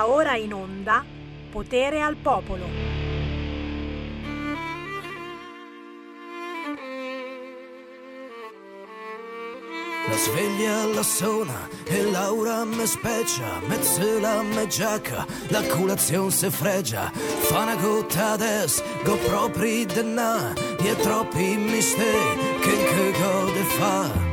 Va ora in onda Potere al Popolo. La sveglia alla sona e Laura me speccia, me zela, me giacca, la colazione se fregia, fa una gotta des, go propri denà, e troppi misteri che gode fa.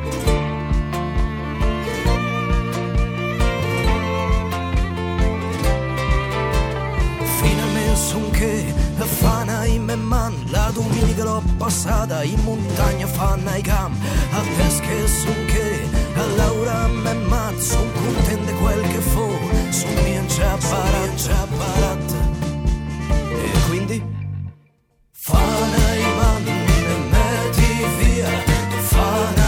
Che fanno i man, la domenica l'ho passata in montagna, fanno i cam adesso che son che Laura me man, son contente quel che fu, son mia ciabarat e quindi fanno i man, mi metti via, fanno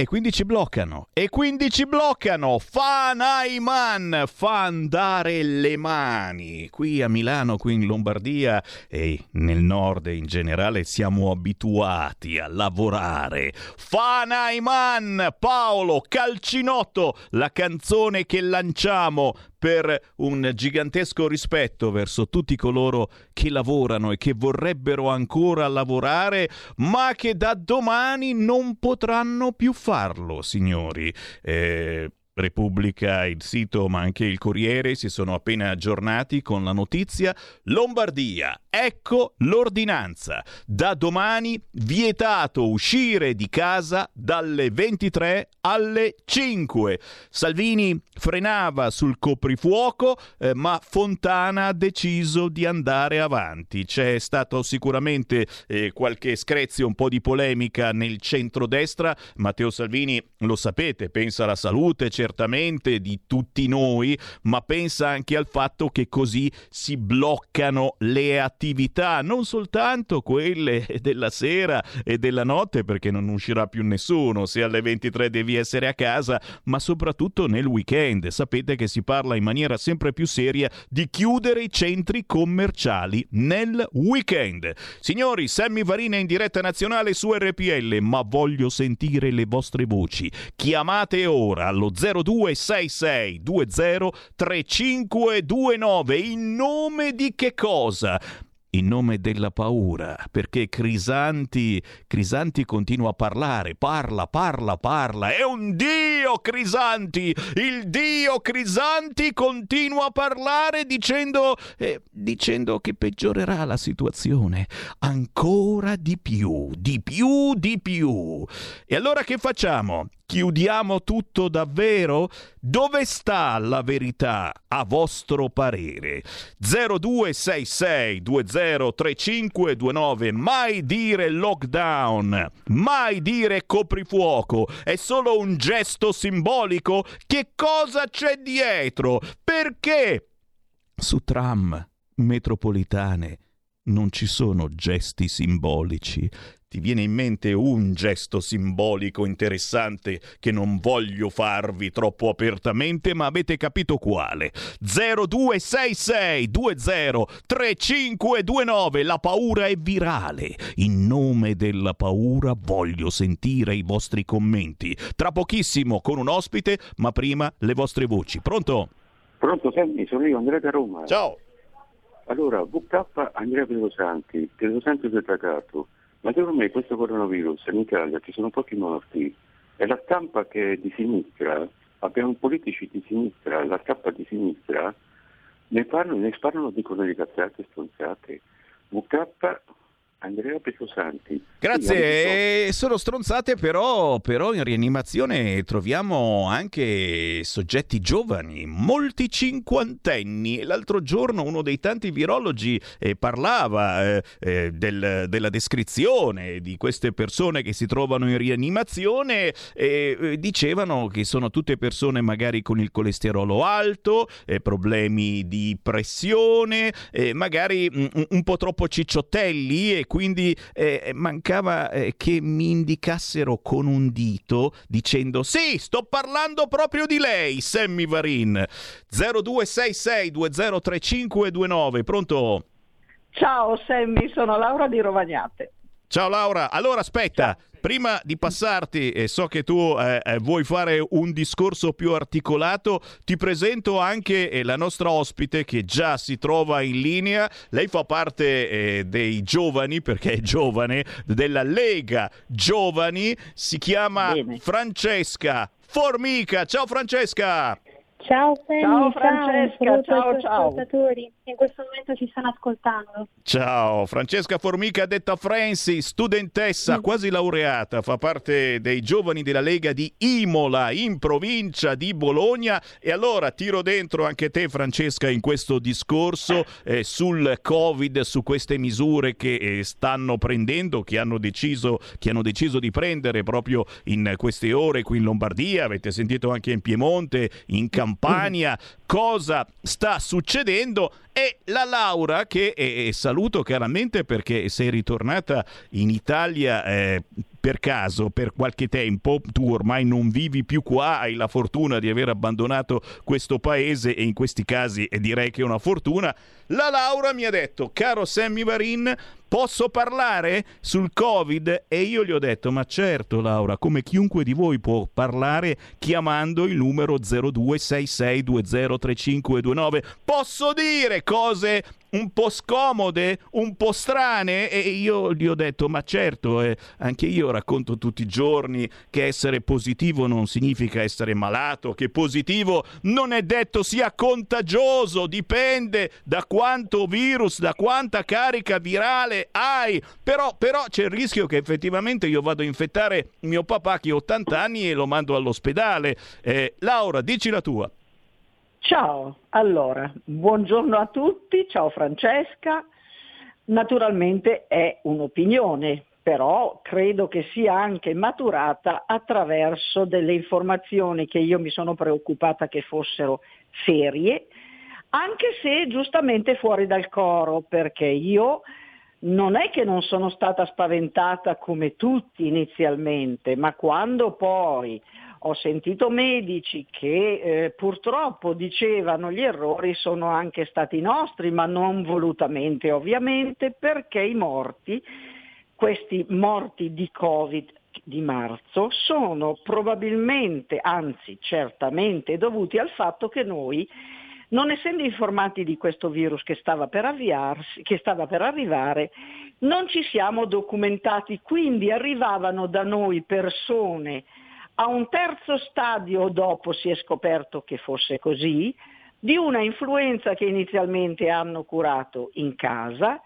E quindi ci bloccano. Fanaiman fa andare le mani. Qui a Milano, qui in Lombardia e nel nord in generale siamo abituati a lavorare. Fanaiman, Paolo Calcinotto, la canzone che lanciamo per un gigantesco rispetto verso tutti coloro che lavorano e che vorrebbero ancora lavorare, ma che da domani non potranno più farlo, signori. Repubblica, il sito, ma anche il Corriere si sono appena aggiornati con la notizia. Lombardia, ecco l'ordinanza. Da domani vietato uscire di casa dalle 23 alle 5. Salvini frenava sul coprifuoco, ma Fontana ha deciso di andare avanti. C'è stato sicuramente qualche screzio, un po' di polemica nel centrodestra. Matteo Salvini, lo sapete, pensa alla salute, certamente, di tutti noi, ma pensa anche al fatto che così si bloccano le attività, non soltanto quelle della sera e della notte, perché non uscirà più nessuno se alle 23 devi essere a casa, ma soprattutto nel weekend. Sapete che si parla in maniera sempre più seria di chiudere i centri commerciali nel weekend. Signori, Sammy Varina in diretta nazionale su RPL, ma voglio sentire le vostre voci. Chiamate ora allo 0266 20 3529. In nome di che cosa? in nome della paura, perché Crisanti continua a parlare, parla, è un dio Crisanti, il dio Crisanti continua a parlare dicendo che peggiorerà la situazione ancora di più. E allora che facciamo? Chiudiamo tutto davvero? Dove sta la verità, a vostro parere? 0266203529. Mai dire lockdown, mai dire coprifuoco, è solo un gesto simbolico? Che cosa c'è dietro? Perché su tram, metropolitane non ci sono gesti simbolici? Ti viene in mente un gesto simbolico interessante che non voglio farvi troppo apertamente, ma avete capito quale? 0266203529. La paura è virale. In nome della paura voglio sentire i vostri commenti. Tra pochissimo con un ospite, ma prima le vostre voci. Pronto? Pronto, senti, sono io, Andrea da Roma. Ciao. Allora, VK Andrea Crisanti del Tracato. Ma secondo me questo coronavirus in Italia ci sono pochi morti, è la stampa che è di sinistra, abbiamo politici di sinistra, la stampa di sinistra, ne parlano, dicono di cazzate stronzate. VK Andrea Crisanti. Grazie, sono stronzate, però in rianimazione troviamo anche soggetti giovani, molti cinquantenni. L'altro giorno uno dei tanti virologi parlava della descrizione di queste persone che si trovano in rianimazione e dicevano che sono tutte persone magari con il colesterolo alto, problemi di pressione, magari un po' troppo cicciottelli, e quindi mancava che mi indicassero con un dito dicendo sì, sto parlando proprio di lei, Sammy Varin. 0266203529. Pronto? Ciao Sammy, sono Laura di Rovagnate. Ciao Laura, allora aspetta. Ciao. Prima di passarti, e so che tu vuoi fare un discorso più articolato, ti presento anche la nostra ospite che già si trova in linea. Lei fa parte dei giovani, perché è giovane, della Lega Giovani, si chiama Bene. Francesca Formica. Ciao Francesca! Ciao Sammy, ciao Francesca, ciao. Ascoltatori che in questo momento ci stanno ascoltando. Ciao Francesca Formica, detta Franci, studentessa quasi laureata, fa parte dei giovani della Lega di Imola in provincia di Bologna. E allora tiro dentro anche te Francesca in questo discorso sul Covid, su queste misure che stanno prendendo, che hanno deciso di prendere proprio in queste ore qui in Lombardia, avete sentito anche in Piemonte, in Campania, cosa sta succedendo. E la Laura, che saluto caramente perché sei ritornata in Italia per caso, per qualche tempo, tu ormai non vivi più qua, hai la fortuna di aver abbandonato questo paese e in questi casi direi che è una fortuna. La Laura mi ha detto: caro Sammy Varin, posso parlare sul Covid? E io gli ho detto: ma certo Laura, come chiunque di voi può parlare chiamando il numero 0266203529. Posso dire cose un po' scomode, un po' strane, e io gli ho detto: ma certo, anche io racconto tutti i giorni che essere positivo non significa essere malato, che positivo non è detto sia contagioso, dipende da quanto virus, da quanta carica virale hai, però c'è il rischio che effettivamente io vado a infettare mio papà che ha 80 anni e lo mando all'ospedale. Laura, dici la tua. Ciao, allora, buongiorno a tutti, ciao Francesca, naturalmente è un'opinione, però credo che sia anche maturata attraverso delle informazioni che io mi sono preoccupata che fossero serie, anche se giustamente fuori dal coro, perché io non è che non sono stata spaventata come tutti inizialmente, ma quando poi ho sentito medici che purtroppo dicevano gli errori sono anche stati nostri, ma non volutamente ovviamente, perché i morti, questi morti di Covid di marzo, sono probabilmente, anzi certamente dovuti al fatto che noi non essendo informati di questo virus che stava per arrivare, non ci siamo documentati, quindi arrivavano da noi persone a un terzo stadio, dopo si è scoperto che fosse così, di una influenza che inizialmente hanno curato in casa,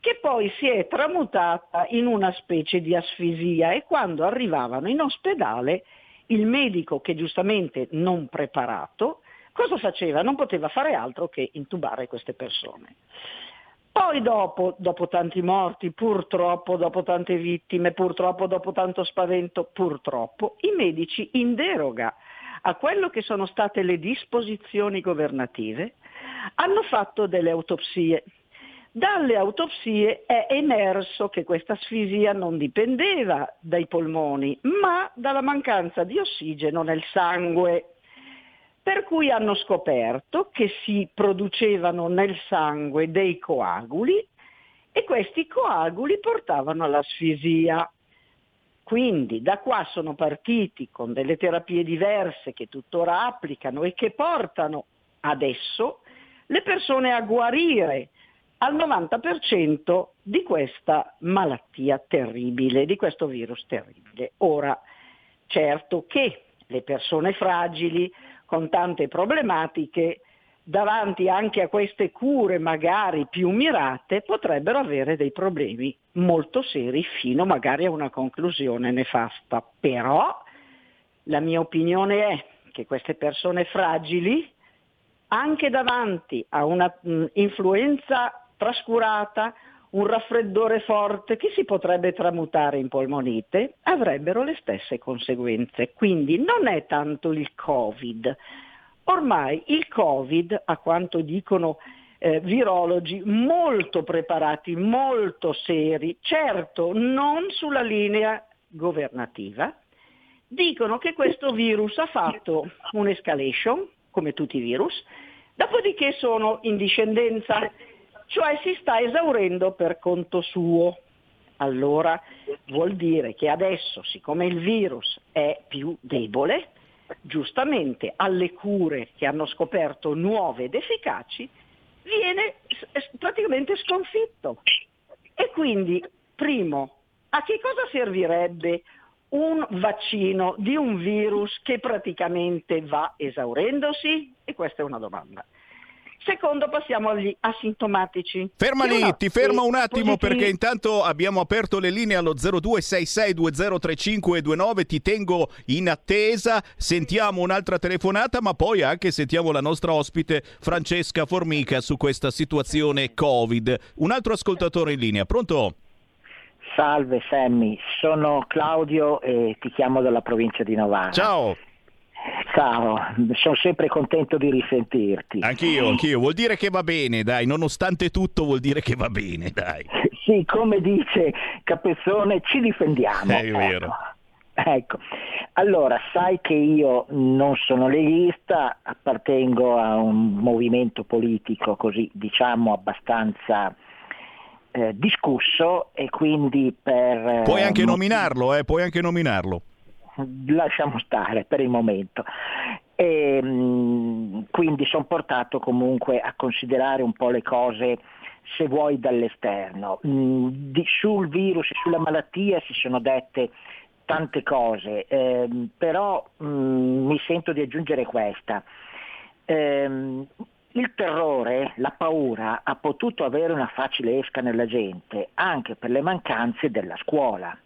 che poi si è tramutata in una specie di asfisia, e quando arrivavano in ospedale il medico, che giustamente non preparato, cosa faceva? Non poteva fare altro che intubare queste persone. Poi dopo tanti morti, purtroppo, dopo tante vittime, purtroppo, dopo tanto spavento, purtroppo, i medici, in deroga a quello che sono state le disposizioni governative, hanno fatto delle autopsie. Dalle autopsie è emerso che questa asfisia non dipendeva dai polmoni, ma dalla mancanza di ossigeno nel sangue, per cui hanno scoperto che si producevano nel sangue dei coaguli e questi coaguli portavano all'asfisia. Quindi da qua sono partiti con delle terapie diverse che tuttora applicano e che portano adesso le persone a guarire al 90% di questa malattia terribile, di questo virus terribile. Ora, certo che le persone fragili con tante problematiche, davanti anche a queste cure magari più mirate, potrebbero avere dei problemi molto seri fino magari a una conclusione nefasta. Però la mia opinione è che queste persone fragili, anche davanti a una influenza trascurata, un raffreddore forte che si potrebbe tramutare in polmonite, avrebbero le stesse conseguenze. Quindi non è tanto il Covid. Ormai il Covid, a quanto dicono virologi molto preparati, molto seri, certo non sulla linea governativa, dicono che questo virus ha fatto un'escalation, come tutti i virus, dopodiché sono in discendenza, cioè si sta esaurendo per conto suo. Allora vuol dire che adesso, siccome il virus è più debole, giustamente alle cure che hanno scoperto nuove ed efficaci viene praticamente sconfitto. E quindi, primo, a che cosa servirebbe un vaccino di un virus che praticamente va esaurendosi? E questa è una domanda. Secondo, passiamo agli asintomatici. Ferma lì, ti fermo un attimo, positivi, perché intanto abbiamo aperto le linee allo 0266203529, ti tengo in attesa, sentiamo un'altra telefonata, ma poi anche sentiamo la nostra ospite Francesca Formica su questa situazione Covid. Un altro ascoltatore in linea, pronto? Salve Sammy, sono Claudio e ti chiamo dalla provincia di Novara. Ciao. Ciao, sono sempre contento di risentirti. Anch'io, vuol dire che va bene, dai, nonostante tutto vuol dire che va bene, dai. Sì, come dice Capezzone, ci difendiamo. È vero. Ecco, allora, sai che io non sono leghista, appartengo a un movimento politico così, diciamo, abbastanza discusso, e quindi per... Puoi anche nominarlo, puoi anche nominarlo. Lasciamo stare per il momento, e quindi sono portato comunque a considerare un po' le cose, se vuoi, dall'esterno. Sul virus e sulla malattia si sono dette tante cose, però mi sento di aggiungere questa. Il terrore, la paura ha potuto avere una facile esca nella gente, anche per le mancanze della scuola.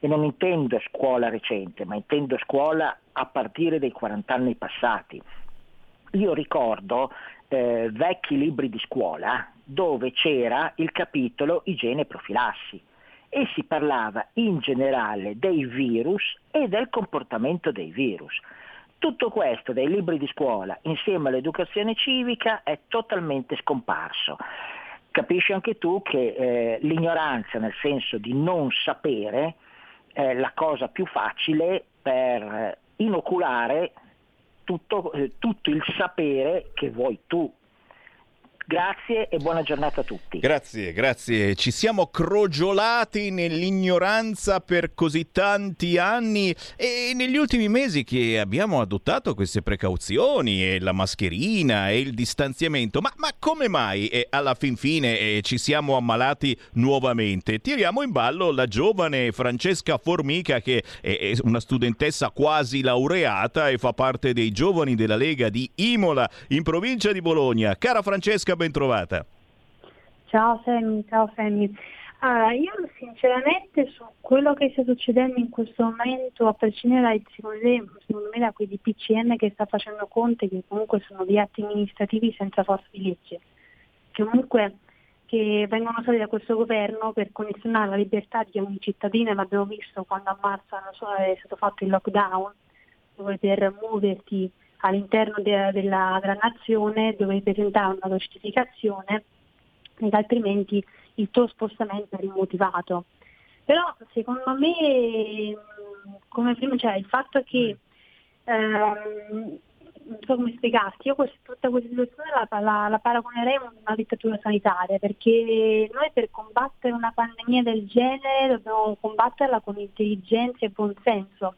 E non intendo scuola recente, ma intendo scuola a partire dai 40 anni passati. Io ricordo vecchi libri di scuola dove c'era il capitolo igiene e profilassi e si parlava in generale dei virus e del comportamento dei virus. Tutto questo dai libri di scuola insieme all'educazione civica è totalmente scomparso. Capisci anche tu che l'ignoranza, nel senso di non sapere, è la cosa più facile per inoculare tutto il sapere che vuoi tu. Grazie e buona giornata a tutti. Grazie, grazie. Ci siamo crogiolati nell'ignoranza per così tanti anni e negli ultimi mesi che abbiamo adottato queste precauzioni e la mascherina e il distanziamento. Ma come mai alla fin fine ci siamo ammalati nuovamente? Tiriamo in ballo la giovane Francesca Formica, che è una studentessa quasi laureata e fa parte dei giovani della Lega di Imola, in provincia di Bologna. Cara Francesca, ben trovata. Ciao Femi. Allora, io sinceramente su quello che sta succedendo in questo momento, a prescindere secondo me da quei DPCM che sta facendo Conte, che comunque sono degli atti amministrativi senza forza di legge, che vengono usati da questo governo per condizionare la libertà di ogni cittadino. L'abbiamo visto quando a marzo è stato fatto il lockdown, dove per muoverti all'interno della nazione dovevi presentare una certificazione, ed altrimenti il tuo spostamento era immotivato. Però secondo me, come prima, il fatto che non so come spiegarti, io tutta questa situazione la paragonerei a una dittatura sanitaria, perché noi per combattere una pandemia del genere dobbiamo combatterla con intelligenza e buonsenso,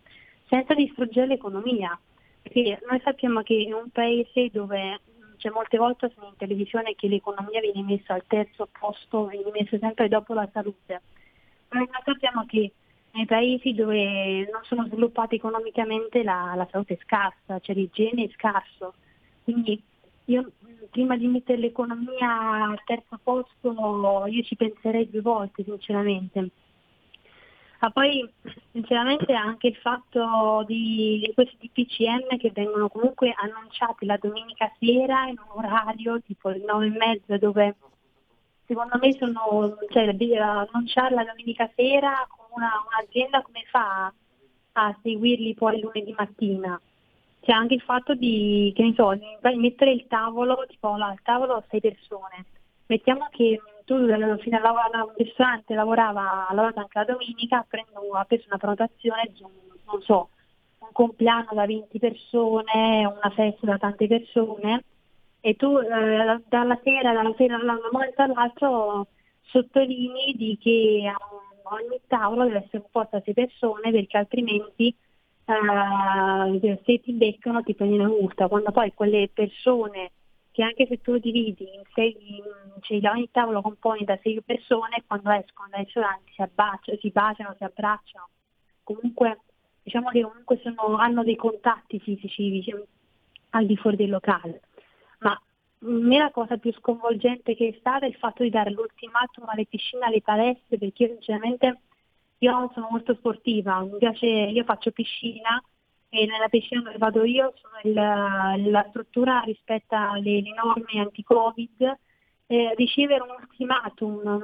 senza distruggere l'economia. Perché noi sappiamo che in un paese dove molte volte sono in televisione che l'economia viene messa al terzo posto, viene messa sempre dopo la salute. Noi sappiamo che nei paesi dove non sono sviluppati economicamente la salute è scarsa, l'igiene è scarso. Quindi io prima di mettere l'economia al terzo posto io ci penserei due volte sinceramente. Ma poi sinceramente anche il fatto di questi DPCM che vengono comunque annunciati la domenica sera in un orario tipo le 9:30, dove secondo me sono, annunciare la domenica sera con un'azienda come fa a seguirli poi lunedì mattina. C'è anche il fatto di, che ne so, mettere il tavolo, tipo al tavolo 6 persone. Mettiamo che fino a un ristorante ha lavorato anche la domenica, ha preso una prenotazione di un compleanno da 20 persone, una festa da tante persone, e tu dalla sera alla volta all'altro sottolinei di che ogni tavola deve essere composta da 6 persone, perché altrimenti se ti beccano ti prendi una multa, quando poi quelle persone, che anche se tu lo dividi ogni tavolo compone da 6 persone, quando escono dai ristoranti si baciano, si abbracciano, comunque diciamo che comunque hanno dei contatti fisici, diciamo, al di fuori del locale. Ma la cosa più sconvolgente che è stata è il fatto di dare l'ultimatum alle piscine, alle palestre, perché io sinceramente sono molto sportiva, mi piace, io faccio piscina e nella piscina dove vado io la struttura rispetta le norme anti-covid. Ricevere un ultimatum,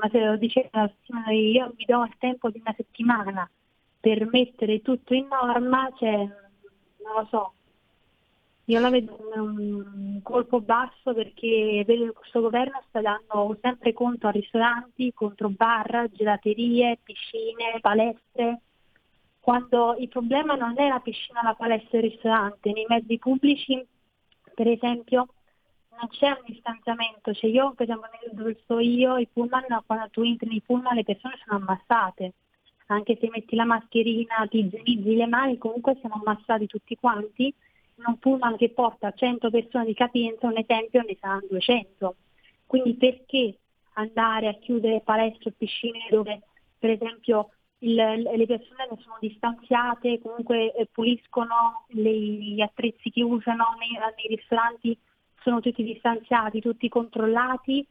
io vi do il tempo di una settimana per mettere tutto in norma, non lo so, io la vedo un colpo basso, perché vedo che questo governo sta dando sempre conto a ristoranti, contro bar, gelaterie, piscine, palestre, quando il problema non è la piscina, la palestra e il ristorante. Nei mezzi pubblici, per esempio, non c'è un distanziamento. Io, per esempio, dove sto io, i pullman, quando tu entri nei pullman le persone sono ammassate. Anche se metti la mascherina, ti igienizzi le mani, comunque siamo ammassati tutti quanti. In un pullman che porta 100 persone di capienza, un esempio, ne saranno 200. Quindi perché andare a chiudere palestre e piscine dove, per esempio, le persone non sono distanziate, comunque puliscono gli attrezzi che usano, nei ristoranti sono tutti distanziati, tutti controllati.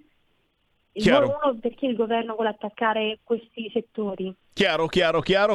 Chiaro. Uno, perché il governo vuole attaccare questi settori? Chiaro.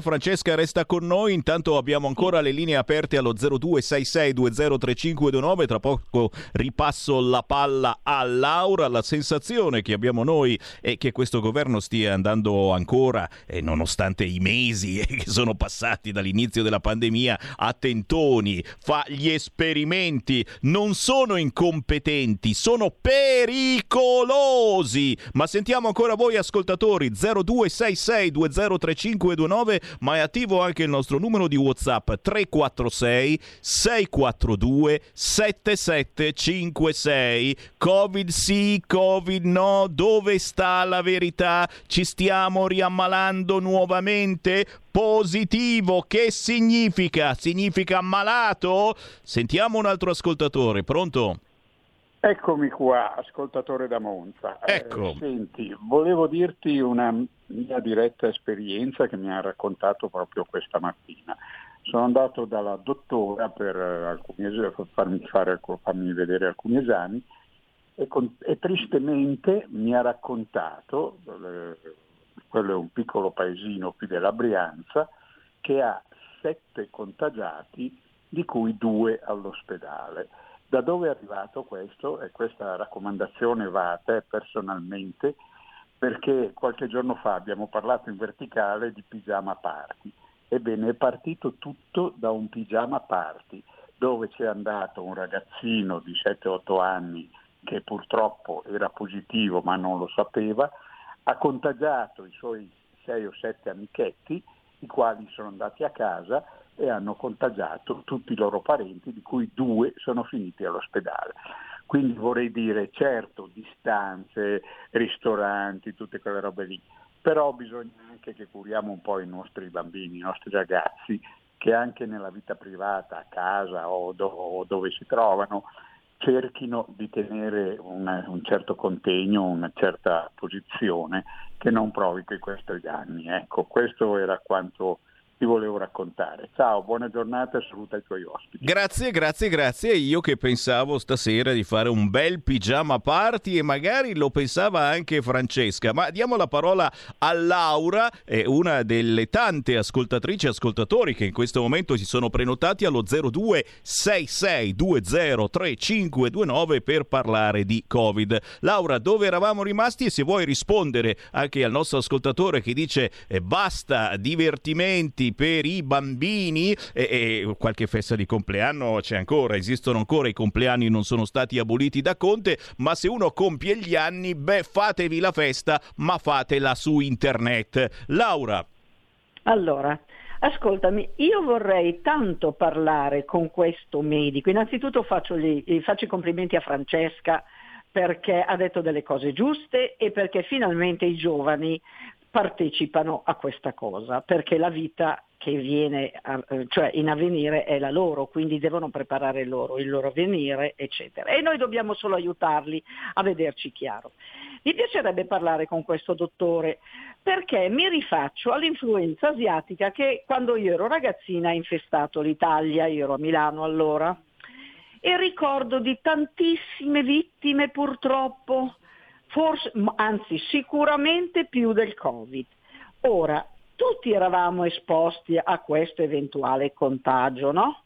Francesca, resta con noi. Intanto abbiamo ancora le linee aperte allo 0266203529. Tra poco ripasso la palla a Laura. La sensazione che abbiamo noi è che questo governo stia andando ancora, nonostante i mesi che sono passati dall'inizio della pandemia, a tentoni, fa gli esperimenti. Non sono incompetenti, sono pericolosi. Ma sentiamo ancora voi ascoltatori, 0266203529. 3529, ma è attivo anche il nostro numero di WhatsApp 346 642 7756. Covid sì, Covid no, dove sta la verità? Ci stiamo riammalando nuovamente? Positivo, che significa? Significa malato? Sentiamo un altro ascoltatore, pronto? Eccomi qua, ascoltatore da Monza. Ecco. Senti, volevo dirti una mia diretta esperienza che mi ha raccontato proprio questa mattina. Sono andato dalla dottora per farmi vedere alcuni esami e tristemente mi ha raccontato, quello è un piccolo paesino qui della Brianza, che ha 7 contagiati, di cui 2 all'ospedale. Da dove è arrivato questo? E questa raccomandazione va a te personalmente, perché qualche giorno fa abbiamo parlato in verticale di pigiama party. Ebbene, è partito tutto da un pigiama party, dove c'è andato un ragazzino di 7-8 anni che purtroppo era positivo ma non lo sapeva, ha contagiato i suoi 6 o 7 amichetti, i quali sono andati a casa e hanno contagiato tutti i loro parenti, di cui 2 sono finiti all'ospedale. Quindi vorrei dire, certo, distanze, ristoranti, tutte quelle robe lì, però bisogna anche che curiamo un po' i nostri bambini, i nostri ragazzi, che anche nella vita privata, a casa o dove si trovano, cerchino di tenere un certo contegno, una certa posizione, che non provochi questi danni. Ecco, questo era quanto ti volevo raccontare. Ciao, buona giornata e saluta i tuoi ospiti. Grazie. Io che pensavo stasera di fare un bel pigiama party, e magari lo pensava anche Francesca, ma diamo la parola a Laura, una delle tante ascoltatrici e ascoltatori che in questo momento si sono prenotati allo 0266203529 per parlare di Covid. Laura, dove eravamo rimasti? E se vuoi rispondere anche al nostro ascoltatore che dice basta divertimenti per i bambini, e qualche festa di compleanno c'è ancora, esistono ancora i compleanni, non sono stati aboliti da Conte, ma se uno compie gli anni, beh, fatevi la festa, ma fatela su internet. Laura. Allora, ascoltami, io vorrei tanto parlare con questo medico. Innanzitutto faccio i complimenti a Francesca, perché ha detto delle cose giuste e perché finalmente i giovani partecipano a questa cosa, perché la vita che viene cioè in avvenire è la loro, quindi devono preparare loro il loro avvenire, eccetera, e noi dobbiamo solo aiutarli a vederci chiaro. Mi piacerebbe parlare con questo dottore perché mi rifaccio all'influenza asiatica che quando io ero ragazzina ha infestato l'Italia, io ero a Milano allora, e ricordo di tantissime vittime purtroppo, forse, anzi sicuramente più del Covid. Ora, tutti eravamo esposti a questo eventuale contagio, no?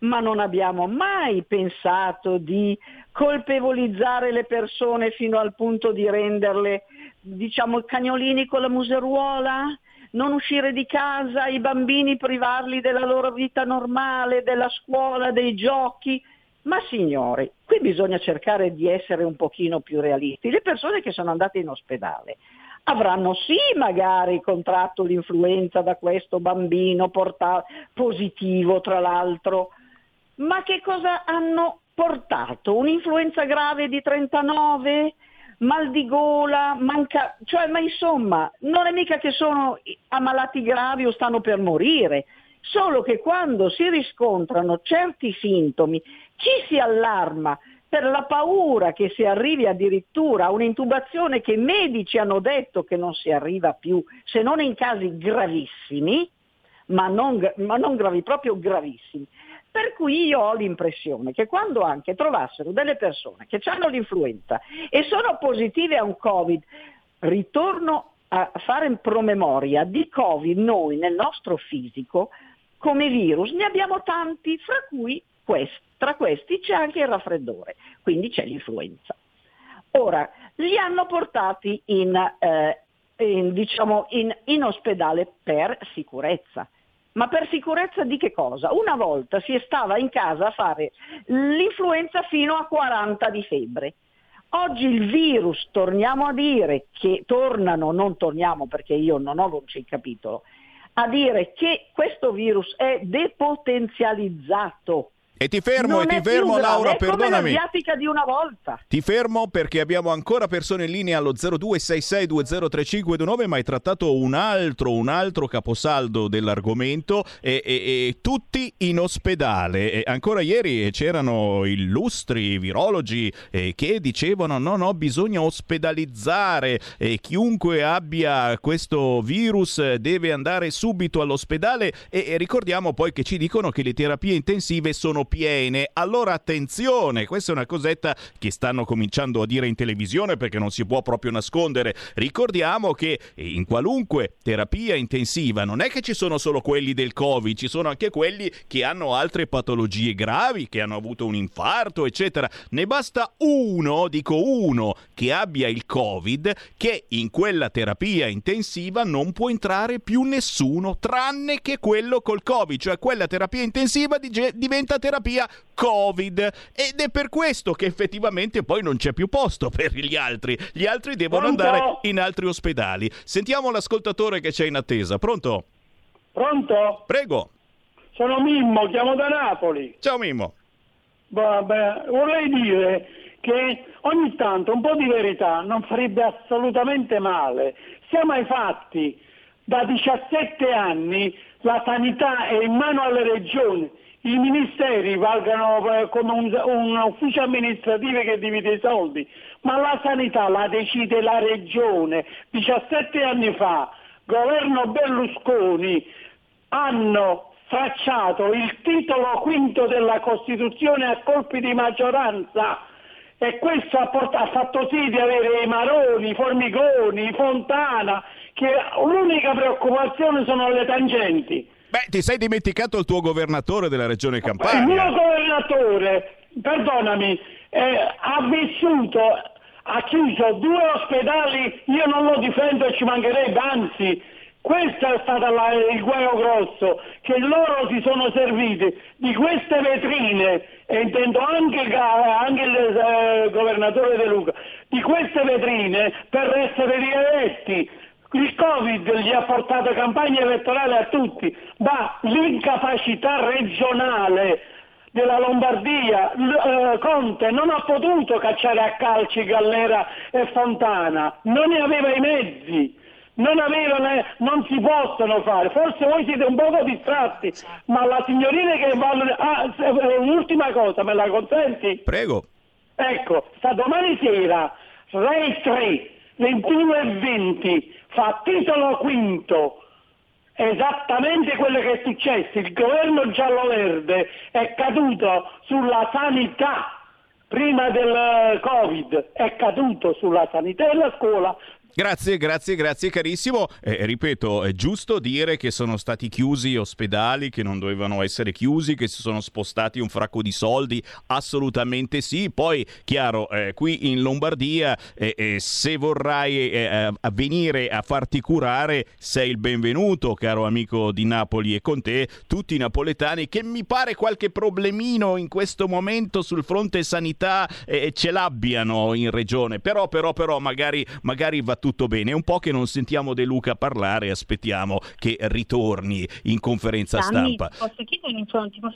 Ma non abbiamo mai pensato di colpevolizzare le persone fino al punto di renderle, diciamo, cagnolini con la museruola, non uscire di casa, i bambini privarli della loro vita normale, della scuola, dei giochi. Ma signori, qui bisogna cercare di essere un pochino più realisti. Le persone che sono andate in ospedale avranno sì magari contratto l'influenza da questo bambino positivo tra l'altro, ma che cosa hanno portato? Un'influenza grave di 39? Mal di gola? Ma insomma, non è mica che sono ammalati gravi o stanno per morire. Solo che quando si riscontrano certi sintomi ci si allarma per la paura che si arrivi addirittura a un'intubazione che i medici hanno detto che non si arriva più, se non in casi gravissimi, ma non gravi, proprio gravissimi. Per cui io ho l'impressione che quando anche trovassero delle persone che hanno l'influenza e sono positive a un Covid, ritorno a fare in promemoria di Covid, noi nel nostro fisico come virus ne abbiamo tanti, fra cui tra questi c'è anche il raffreddore, quindi c'è l'influenza. Ora, li hanno portati in ospedale per sicurezza. Ma per sicurezza di che cosa? Una volta si stava in casa a fare l'influenza fino a 40 di febbre. Oggi il virus, torniamo a dire che tornano, non torniamo perché io non ho l'unci in capitolo, a dire che questo virus è depotenzializzato. E ti fermo Laura, perdonami. È come la viatica di una volta. Ti fermo perché abbiamo ancora persone in linea allo 0266203529, ma hai trattato un altro caposaldo dell'argomento e tutti in ospedale. E ancora ieri c'erano illustri virologi che dicevano no, bisogna ospedalizzare e chiunque abbia questo virus deve andare subito all'ospedale e ricordiamo poi che ci dicono che le terapie intensive sono piene. Allora attenzione, questa è una cosetta che stanno cominciando a dire in televisione perché non si può proprio nascondere. Ricordiamo che in qualunque terapia intensiva non è che ci sono solo quelli del Covid, ci sono anche quelli che hanno altre patologie gravi, che hanno avuto un infarto, eccetera. Ne basta uno che abbia il Covid, che in quella terapia intensiva non può entrare più nessuno tranne che quello col Covid, cioè quella terapia intensiva diventa terapia Covid ed è per questo che effettivamente poi non c'è più posto per gli altri devono andare in altri ospedali. Sentiamo l'ascoltatore che c'è in attesa. Pronto? Prego. Sono Mimmo, chiamo da Napoli. Ciao Mimmo. Vabbè, vorrei dire che ogni tanto un po' di verità non farebbe assolutamente male. Siamo ai fatti, da 17 anni la sanità è in mano alle regioni. I ministeri valgono come un ufficio amministrativo che divide i soldi, ma la sanità la decide la regione. 17 anni fa, governo Berlusconi, hanno stracciato il titolo quinto della Costituzione a colpi di maggioranza e questo ha fatto sì di avere i Maroni, i Formigoni, i Fontana, che l'unica preoccupazione sono le tangenti. Beh, ti sei dimenticato il tuo governatore della regione Campania. Il mio governatore, perdonami, ha vissuto, ha chiuso 2 ospedali, io non lo difendo e ci mancherebbe, anzi, questo è stato il guaio grosso, che loro si sono serviti di queste vetrine, e intendo anche il governatore De Luca, di queste vetrine per essere rieletti. Il Covid gli ha portato campagna elettorale a tutti, ma l'incapacità regionale della Lombardia, Conte non ha potuto cacciare a calci Gallera e Fontana, non ne aveva i mezzi, non si possono fare, forse voi siete un poco distratti, ma la signorina che un'ultima cosa, me la consenti? Prego. Ecco, sta domani sera, Rai 3, 21:20, fa titolo quinto, esattamente quello che è successo, il governo giallo-verde è caduto sulla sanità, prima del Covid, è caduto sulla sanità e la scuola. Grazie carissimo. Ripeto, è giusto dire che sono stati chiusi ospedali che non dovevano essere chiusi, che si sono spostati un fracco di soldi, assolutamente sì. Poi, chiaro, qui in Lombardia se vorrai venire a farti curare sei il benvenuto, caro amico di Napoli, e con te tutti i napoletani che mi pare qualche problemino in questo momento sul fronte sanità ce l'abbiano in regione, però magari va tutto bene. È un po' che non sentiamo De Luca parlare, aspettiamo che ritorni in conferenza stampa. Ti posso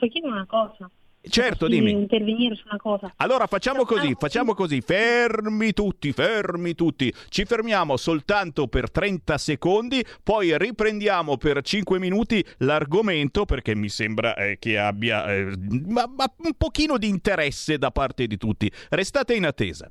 chiedere una cosa? Certo, dimmi. Intervenire su una cosa. Allora facciamo così, fermi tutti. Ci fermiamo soltanto per 30 secondi, poi riprendiamo per 5 minuti l'argomento perché mi sembra che abbia un pochino di interesse da parte di tutti. Restate in attesa.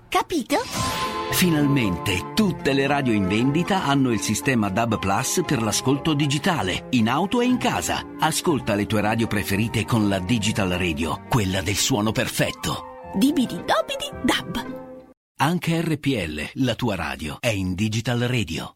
Capito? Finalmente tutte le radio in vendita hanno il sistema DAB Plus per l'ascolto digitale, in auto e in casa. Ascolta le tue radio preferite con la Digital Radio, quella del suono perfetto. Dibidi dobidi DAB. Anche RPL, la tua radio, è in Digital Radio.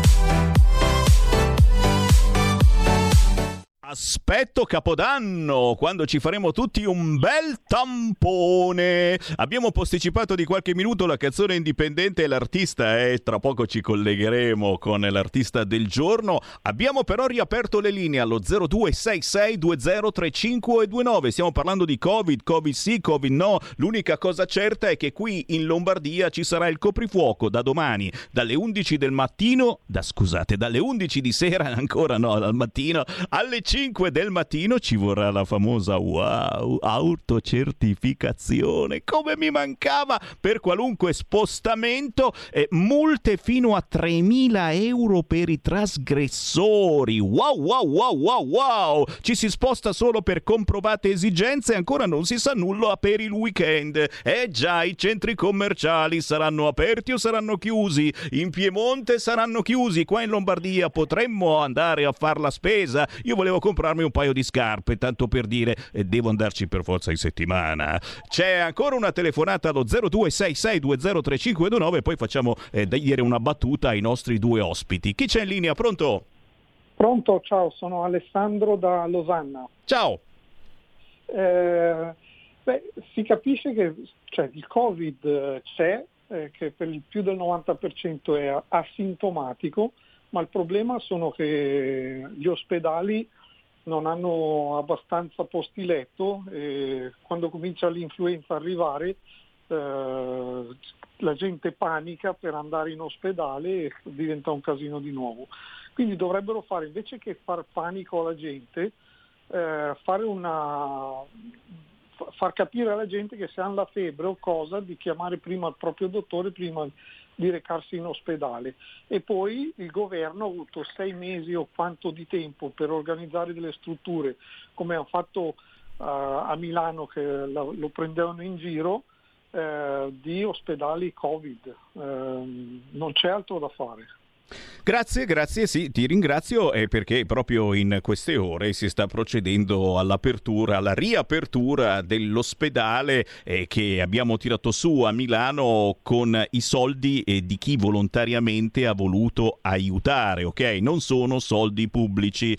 Aspetto Capodanno, quando ci faremo tutti un bel tampone. Abbiamo posticipato di qualche minuto la canzone indipendente e l'artista, e tra poco ci collegheremo con l'artista del giorno. Abbiamo però riaperto le linee allo 0266203529. Stiamo parlando di Covid, Covid sì, Covid no. L'unica cosa certa è che qui in Lombardia ci sarà il coprifuoco da domani, dalle 11 del mattino, dalle 11 di sera, ancora no, dal mattino, alle 5 del mattino. Ci vorrà la famosa autocertificazione, come mi mancava, per qualunque spostamento, e multe fino a 3.000 euro per i trasgressori. Wow, ci si sposta solo per comprovate esigenze, ancora non si sa nulla per il weekend. Già, i centri commerciali saranno aperti o saranno chiusi, in Piemonte saranno chiusi, qua in Lombardia potremmo andare a far la spesa. Io volevo comprarmi un paio di scarpe, tanto per dire, e devo andarci per forza in settimana. C'è ancora una telefonata allo 0266203529 e poi facciamo da ieri una battuta ai nostri due ospiti. Chi c'è in linea? Pronto? Pronto, ciao, sono Alessandro da Losanna. Ciao. Si capisce che il Covid c'è, che per il più del 90% è asintomatico, ma il problema sono che gli ospedali non hanno abbastanza posti letto, e quando comincia l'influenza a arrivare la gente panica per andare in ospedale e diventa un casino di nuovo. Quindi dovrebbero fare, invece che far panico alla gente, far capire alla gente che se hanno la febbre o cosa, di chiamare prima il proprio dottore prima di recarsi in ospedale. E poi il governo ha avuto 6 mesi o quanto di tempo per organizzare delle strutture, come hanno fatto a Milano, che lo prendevano in giro, di ospedali Covid. Non c'è altro da fare. Grazie, sì, ti ringrazio, perché proprio in queste ore si sta procedendo alla riapertura dell'ospedale che abbiamo tirato su a Milano con i soldi di chi volontariamente ha voluto aiutare, ok? Non sono soldi pubblici.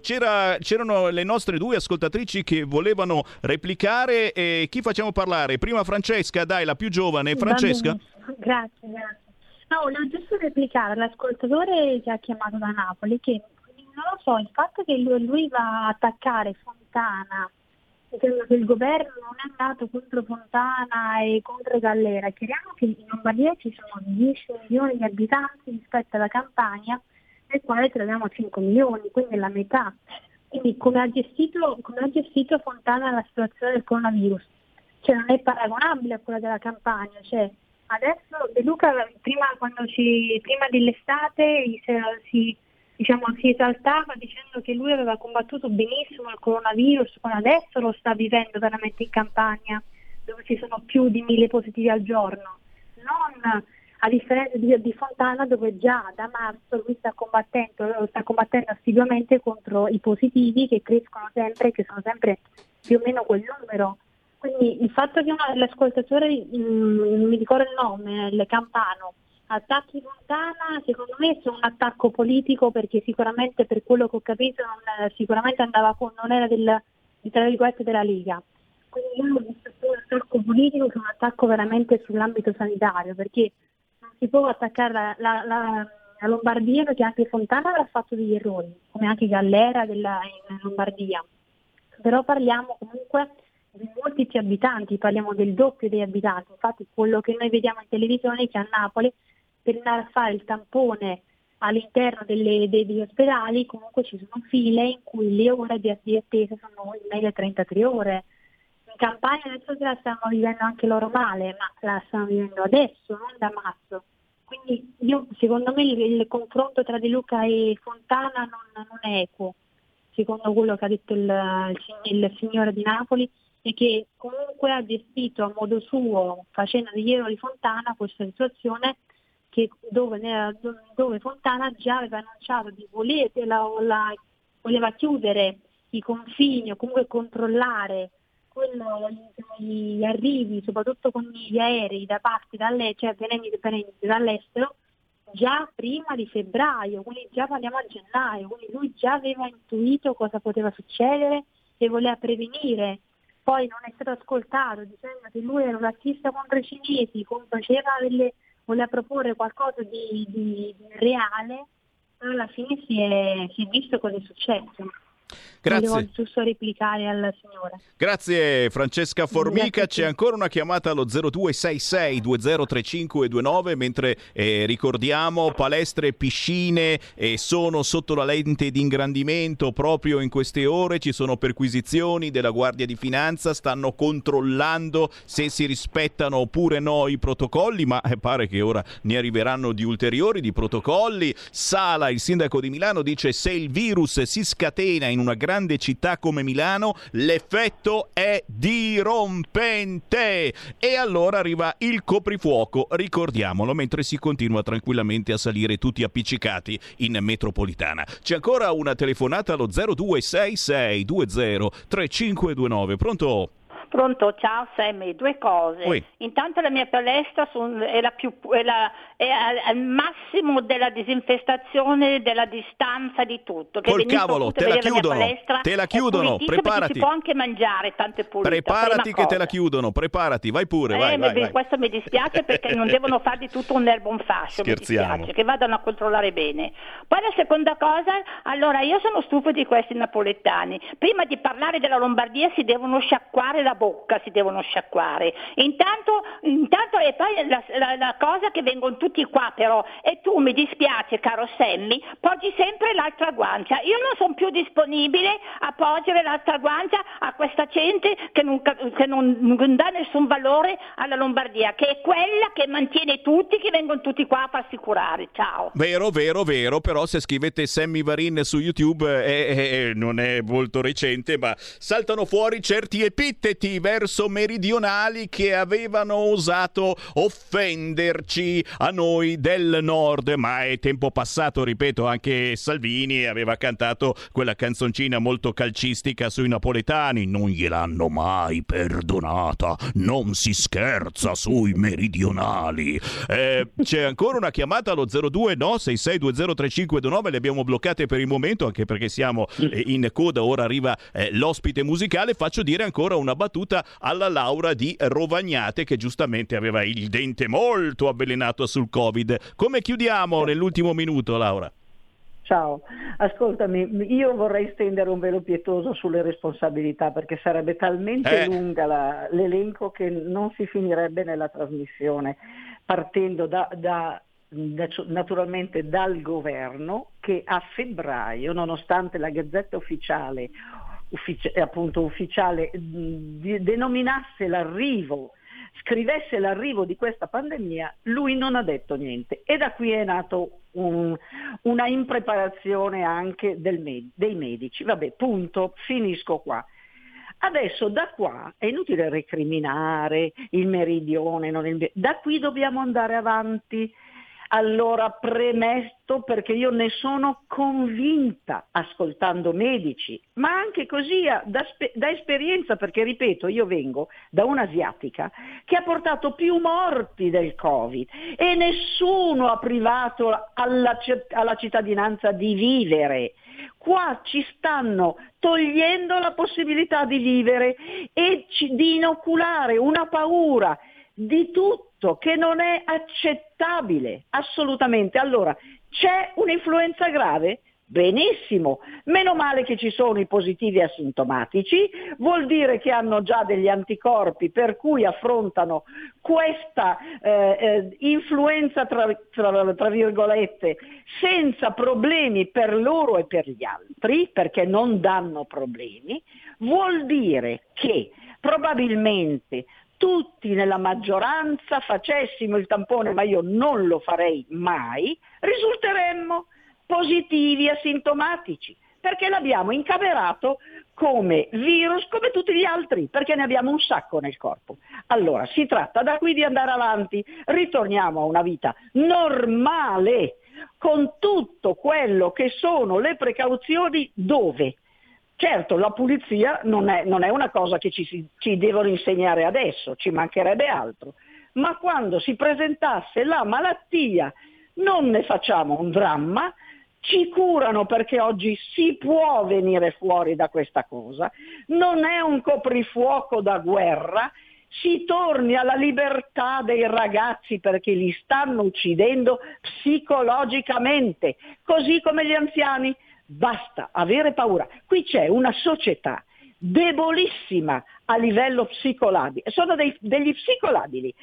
C'erano le nostre due ascoltatrici che volevano replicare, e chi facciamo parlare? Prima Francesca, dai, la più giovane. Francesca? Grazie. No, volevo giusto replicare all'ascoltatore che ha chiamato da Napoli, che non lo so, il fatto che lui va a attaccare Fontana, che il governo non è andato contro Fontana e contro Gallera. Chiariamo che in Lombardia ci sono 10 milioni di abitanti rispetto alla Campania, nel quale troviamo 5 milioni, quindi la metà. Quindi come ha gestito Fontana la situazione del coronavirus? Cioè, non è paragonabile a quella della Campania, cioè. Adesso De Luca, prima dell'estate, si esaltava dicendo che lui aveva combattuto benissimo il coronavirus, ma adesso lo sta vivendo veramente in Campania, dove ci sono più di 1.000 positivi al giorno. Non a differenza di Fontana, dove già da marzo lui sta combattendo assiduamente contro i positivi, che crescono sempre, che sono sempre più o meno quel numero. Quindi il fatto che l'ascoltatore, non mi ricordo il nome, il Campano, attacchi Fontana, secondo me è un attacco politico, perché sicuramente, per quello che ho capito, sicuramente andava non era della Lega. Quindi io ho visto più un attacco politico che un attacco veramente sull'ambito sanitario, perché non si può attaccare la Lombardia, perché anche Fontana avrà fatto degli errori, come anche Gallera in Lombardia. Però parliamo comunque di molti più abitanti, parliamo del doppio degli abitanti. Infatti quello che noi vediamo in televisione è che a Napoli, per andare a fare il tampone all'interno degli ospedali, comunque ci sono file in cui le ore di attesa sono in media 33 ore. In Campania adesso se la stanno vivendo anche loro male, ma la stanno vivendo adesso, non da marzo. Quindi secondo me il confronto tra De Luca e Fontana non è equo, secondo quello che ha detto il signore di Napoli. e che comunque ha gestito a modo suo, facendo di ieri Fontana, questa situazione che dove Fontana già aveva annunciato di voleva chiudere i confini o comunque controllare gli arrivi, soprattutto con gli aerei da parte dall'estero, già prima di febbraio, quindi già parliamo a gennaio, quindi lui già aveva intuito cosa poteva succedere e voleva prevenire. Poi non è stato ascoltato, dicendo che lui era un razzista contro i cinesi, voleva proporre qualcosa di reale, però alla fine si è visto cosa è successo. Grazie. Voglio giusto replicare alla signora. Grazie Francesca Formica. Grazie. C'è ancora una chiamata allo 0266 203529, mentre ricordiamo palestre e piscine sono sotto la lente di ingrandimento proprio in queste ore. Ci sono perquisizioni della Guardia di Finanza, stanno controllando se si rispettano oppure no i protocolli, ma pare che ora ne arriveranno di ulteriori di protocolli. Sala, il sindaco di Milano, dice: se il virus si scatena in una grande città come Milano, l'effetto è dirompente. E allora arriva il coprifuoco, ricordiamolo, mentre si continua tranquillamente a salire tutti appiccicati in metropolitana. C'è ancora una telefonata allo 0266 203529. Pronto? Pronto, ciao Sammy, due cose. Ui. Intanto la mia palestra è al massimo della disinfestazione, della distanza, di tutto. Col cavolo, te la chiudono, preparati. Si può anche mangiare, tanto è pulita. Preparati che te la chiudono, preparati, vai pure, vai. Questo mi dispiace perché non devono fare di tutto un erbo un fascio. Scherziamo. Mi dispiace, che vadano a controllare bene. Poi la seconda cosa, allora io sono stufo di questi napoletani. Prima di parlare della Lombardia si devono sciacquare la bocca, si devono sciacquare. Intanto e poi la cosa che vengono tutti qua però, e tu, mi dispiace caro Sammy, poggi sempre l'altra guancia. Io non sono più disponibile a poggiare l'altra guancia a questa gente che non dà nessun valore alla Lombardia, che è quella che mantiene tutti, che vengono tutti qua a farsi curare. Ciao. Vero, però se scrivete Sammy Varin su YouTube non è molto recente, ma saltano fuori certi epiteti verso meridionali che avevano osato offenderci a noi del nord, ma è tempo passato. Ripeto, anche Salvini aveva cantato quella canzoncina molto calcistica sui napoletani, non gliel'hanno mai perdonata, non si scherza sui meridionali. C'è ancora una chiamata allo 02 66203529, le abbiamo bloccate per il momento anche perché siamo in coda, ora arriva l'ospite musicale. Faccio dire ancora una battuta alla Laura di Rovagnate, che giustamente aveva il dente molto avvelenato sul Covid. Come chiudiamo nell'ultimo minuto, Laura? Ciao, ascoltami, io vorrei stendere un velo pietoso sulle responsabilità, perché sarebbe talmente lunga l'elenco che non si finirebbe nella trasmissione, partendo naturalmente dal governo, che a febbraio, nonostante la Gazzetta Ufficiale denominasse l'arrivo, scrivesse l'arrivo di questa pandemia, lui non ha detto niente, e da qui è nato una impreparazione anche dei medici. Vabbè, punto, finisco qua. Adesso da qua è inutile recriminare il meridione, da qui dobbiamo andare avanti. Allora, premetto, perché io ne sono convinta ascoltando medici, ma anche così da esperienza, perché ripeto, io vengo da un'asiatica che ha portato più morti del Covid e nessuno ha privato alla cittadinanza di vivere. Qua ci stanno togliendo la possibilità di vivere e di inoculare una paura di tutto che non è accettabile assolutamente. Allora, c'è un'influenza grave? Benissimo, meno male che ci sono i positivi asintomatici, vuol dire che hanno già degli anticorpi per cui affrontano questa influenza tra virgolette senza problemi per loro e per gli altri, perché non danno problemi. Vuol dire che probabilmente tutti nella maggioranza facessimo il tampone, ma io non lo farei mai, risulteremmo positivi asintomatici, perché l'abbiamo incamerato come virus, come tutti gli altri, perché ne abbiamo un sacco nel corpo. Allora, si tratta da qui di andare avanti, ritorniamo a una vita normale, con tutto quello che sono le precauzioni dove? Certo, la pulizia non è una cosa che ci devono insegnare adesso, ci mancherebbe altro, ma quando si presentasse la malattia non ne facciamo un dramma, ci curano perché oggi si può venire fuori da questa cosa, non è un coprifuoco da guerra, si torni alla libertà dei ragazzi perché li stanno uccidendo psicologicamente, così come gli anziani, basta avere paura. Qui c'è una società debolissima a livello psicolabile, sono degli psicolabili,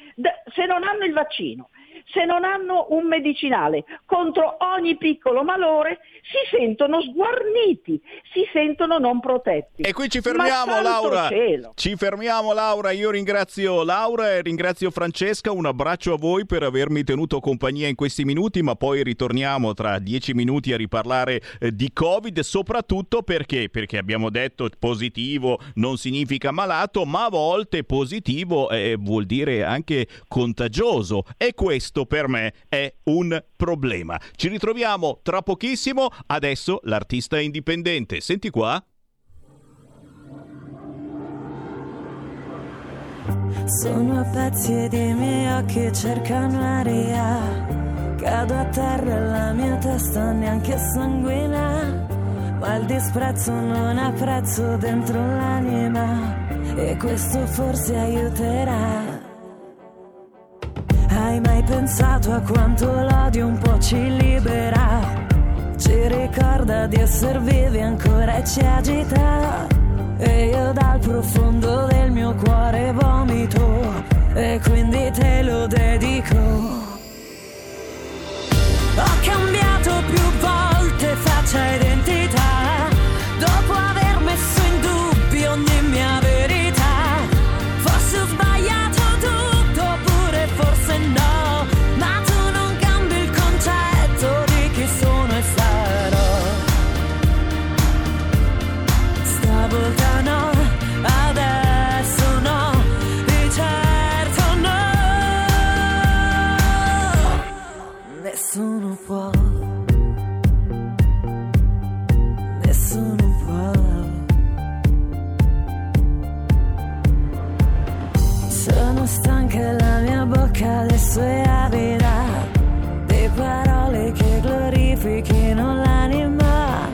se non hanno il vaccino, se non hanno un medicinale contro ogni piccolo malore si sentono sguarniti, si sentono non protetti. E qui ci fermiamo, Laura. Cielo. Ci fermiamo, Laura. Io ringrazio Laura e ringrazio Francesca. Un abbraccio a voi per avermi tenuto compagnia in questi minuti, ma poi ritorniamo tra 10 minuti a riparlare di Covid, soprattutto perché abbiamo detto positivo non significa malato, ma a volte positivo vuol dire anche contagioso. E questo per me è un problema. Ci ritroviamo tra pochissimo. Adesso l'artista indipendente. Senti qua. Sono a pezzi ed i miei occhi cercano aria. Cado a terra e la mia testa neanche sanguina. Ma il disprezzo non ha prezzo dentro l'anima. E questo forse aiuterà. Hai mai pensato a quanto l'odio un po' ci libera? Ci ricorda di essere vivi ancora e ci agita. E io dal profondo del mio cuore vomito. E quindi te lo dedico. Ho cambiato più volte faccia e identità. Dopo aver messo in dubbio ogni mia verità. Forse ho sbagliato tutto oppure forse no. Nessuno può. Sono stanca la mia bocca adesso è avida di parole che glorifichino l'anima.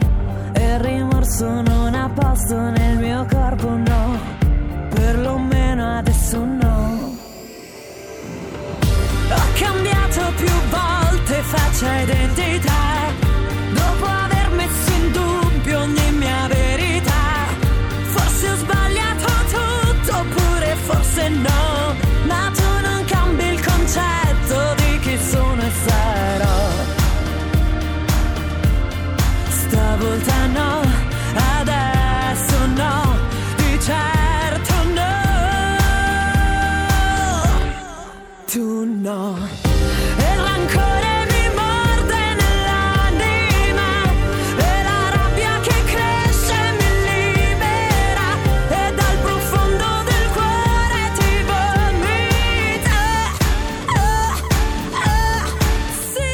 E il rimorso non ha posto nel mio corpo, no, perlomeno adesso no. Ho cambiato più volte faccia e identità, dopo aver messo in dubbio ogni mia verità. Forse ho sbagliato tutto oppure forse no, ma tu non cambi il concetto di chi sono e sarò. Stavolta no, adesso no, di certo no. Tu no. E rancore mi morde nell'anima, e la rabbia che cresce mi libera, e dal profondo del cuore ti vomita. Oh, oh, sì.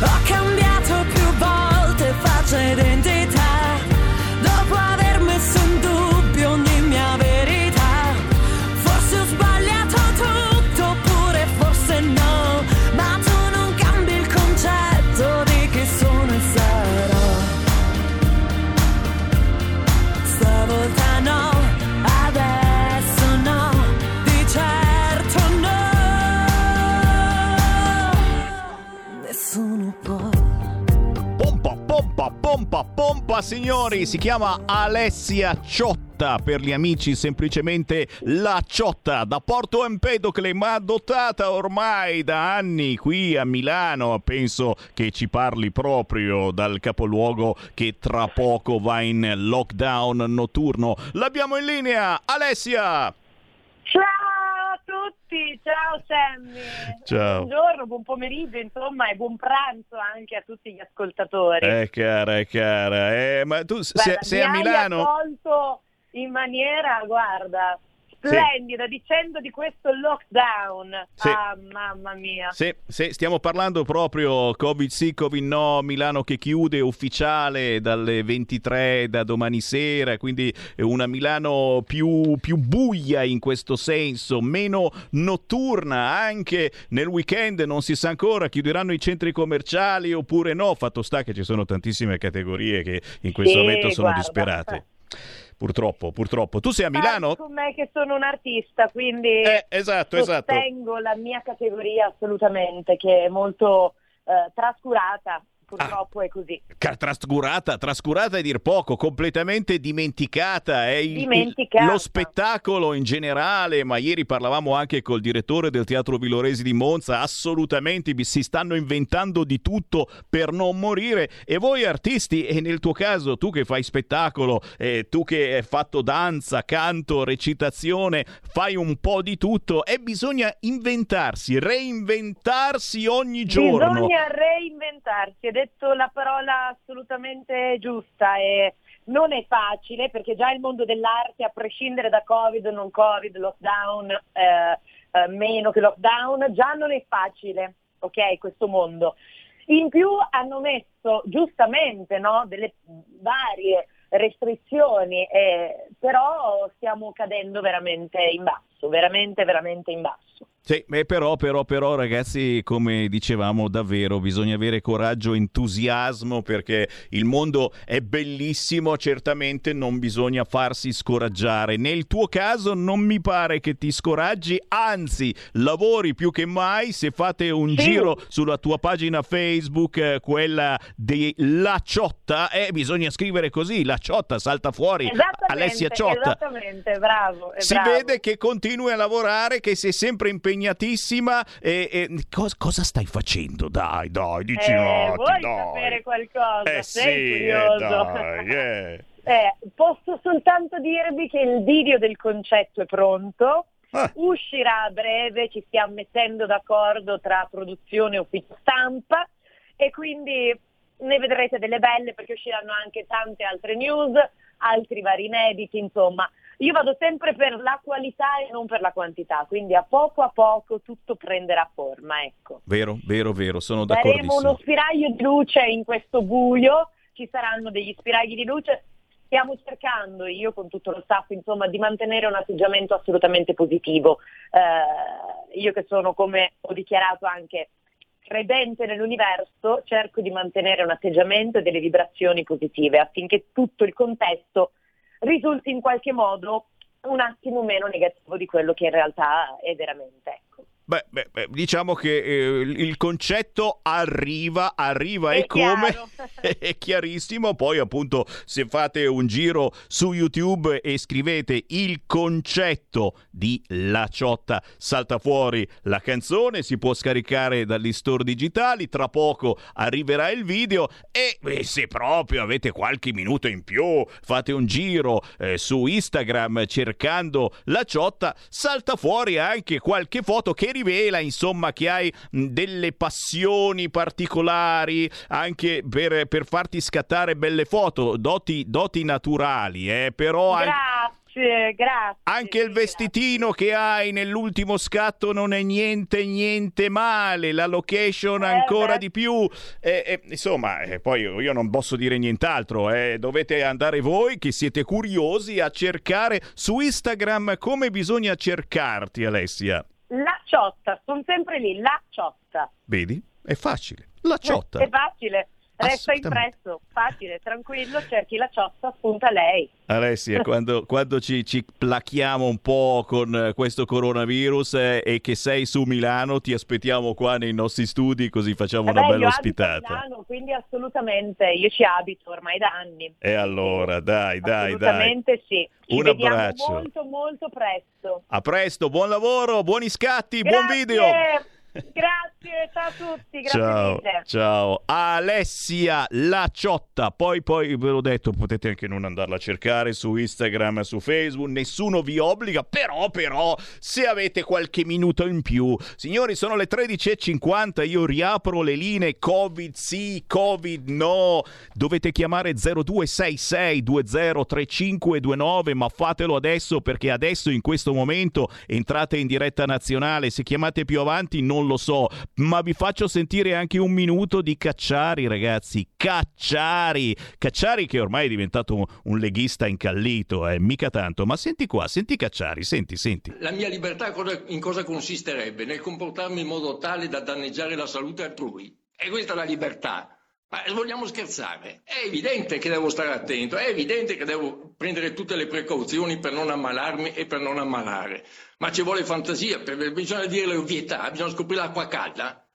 Ho cambiato più volte faccia e identità, dopo aver messo in dubbio ogni mia verità. Forse ho sbagliato tutto oppure forse no, ma tu non cambi il concetto di chi sono e sarò. Stavolta no, adesso no, di certo no. Nessuno può. Pompa, signori, si chiama Alessia Ciotta, per gli amici semplicemente La Ciotta, da Porto Empedocle, ma adottata ormai da anni qui a Milano. Penso che ci parli proprio dal capoluogo che tra poco va in lockdown notturno. L'abbiamo in linea, Alessia! Ciao a tutti, Ciao Sammy. Ciao. Buongiorno, buon pomeriggio, insomma, e buon pranzo anche a tutti gli ascoltatori. Cara. Ma tu sei a Milano? Mi hai accolto in maniera, guarda, splendida, sì, dicendo di questo lockdown. Sì. Ah, mamma mia. Sì, stiamo parlando proprio Covid sì, Covid no, Milano che chiude ufficiale dalle 23 da domani sera, quindi una Milano più buia in questo senso, meno notturna, anche nel weekend non si sa ancora, chiuderanno i centri commerciali oppure no, fatto sta che ci sono tantissime categorie che in questo momento sono disperate. Purtroppo. Tu sei a Milano? Con me che sono un artista, quindi sostengo la mia categoria assolutamente, che è molto trascurata. Purtroppo è così. Trascurata è dir poco, completamente dimenticata. È lo spettacolo in generale, ma ieri parlavamo anche col direttore del Teatro Villoresi di Monza, assolutamente si stanno inventando di tutto per non morire. E voi artisti, e nel tuo caso tu che fai spettacolo, tu che hai fatto danza, canto, recitazione, fai un po' di tutto, e bisogna reinventarsi ogni giorno. Bisogna reinventarsi. Detto la parola assolutamente giusta, e non è facile perché già il mondo dell'arte, a prescindere da Covid, non Covid, lockdown, meno che lockdown, già non è facile, ok, questo mondo. In più hanno messo giustamente, no, delle varie restrizioni, però stiamo cadendo veramente in basso, veramente in basso. Sì, però ragazzi, come dicevamo, davvero bisogna avere coraggio, entusiasmo, perché il mondo è bellissimo, certamente non bisogna farsi scoraggiare. Nel tuo caso non mi pare che ti scoraggi, anzi lavori più che mai. Se fate un giro sulla tua pagina Facebook, quella di La Ciotta, bisogna scrivere così, La Ciotta, salta fuori Alessia Ciotta. Esattamente, bravo. Vede che continui a lavorare, che sei sempre impegnato. Cosa stai facendo? Dai, dici no. Vuoi sapere qualcosa? Sei curioso? Dai, posso soltanto dirvi che il video del concetto è pronto, uscirà a breve, ci stiamo mettendo d'accordo tra produzione e ufficio stampa, e quindi ne vedrete delle belle, perché usciranno anche tante altre news, altri vari inediti, insomma. Io vado sempre per la qualità e non per la quantità, quindi a poco tutto prenderà forma, ecco. Vero, sono d'accordissimo. Daremo uno spiraglio di luce in questo buio, ci saranno degli spiragli di luce. Stiamo cercando, io con tutto lo staff, insomma, di mantenere un atteggiamento assolutamente positivo. Io che sono, come ho dichiarato anche, credente nell'universo, cerco di mantenere un atteggiamento e delle vibrazioni positive affinché tutto il contesto risulti in qualche modo un attimo meno negativo di quello che in realtà è veramente, ecco. Beh, diciamo che il concetto arriva è come è chiarissimo. Poi appunto, se fate un giro su YouTube e scrivete il concetto di La Ciotta, salta fuori la canzone, si può scaricare dagli store digitali, tra poco arriverà il video, e se proprio avete qualche minuto in più fate un giro su Instagram cercando La Ciotta, salta fuori anche qualche foto che rivela, insomma, che hai delle passioni particolari anche per farti scattare belle foto, doti naturali, però grazie. Anche il vestitino che hai nell'ultimo scatto non è niente male, la location ancora di più, insomma, poi io non posso dire nient'altro, dovete andare voi che siete curiosi a cercare su Instagram. Come bisogna cercarti, Alessia? La Ciotta, sono sempre lì, La Ciotta. Vedi? È facile. La Ciotta. È facile. Resta impresso, facile, tranquillo, cerchi La Ciotta, appunta lei. Alessia, quando ci plachiamo un po' con questo coronavirus, e che sei su Milano, ti aspettiamo qua nei nostri studi, così facciamo una bella ospitata. Io abito a Milano, quindi assolutamente, io ci abito ormai da anni. E allora, dai. Assolutamente sì. Ci un abbraccio. Molto presto. A presto, buon lavoro, buoni scatti, buon video. Grazie, ciao a tutti, grazie mille. Ciao. Alessia Laciotta, poi ve l'ho detto, potete anche non andarla a cercare su Instagram, su Facebook, nessuno vi obbliga, però se avete qualche minuto in più. Signori, sono le 13:50, io riapro le linee Covid sì, Covid no. Dovete chiamare 0266 203529, ma fatelo adesso, perché adesso in questo momento entrate in diretta nazionale. Se chiamate più avanti non lo so, ma vi faccio sentire anche un minuto di Cacciari, ragazzi. Cacciari che ormai è diventato un leghista incallito, mica tanto, ma senti qua, senti Cacciari, senti. La mia libertà in cosa consisterebbe? Nel comportarmi in modo tale da danneggiare la salute altrui. E questa è la libertà. Ma vogliamo scherzare? È evidente che devo stare attento, è evidente che devo prendere tutte le precauzioni per non ammalarmi e per non ammalare. Ma ci vuole fantasia, perché bisogna dire le ovvietà, bisogna scoprire l'acqua calda.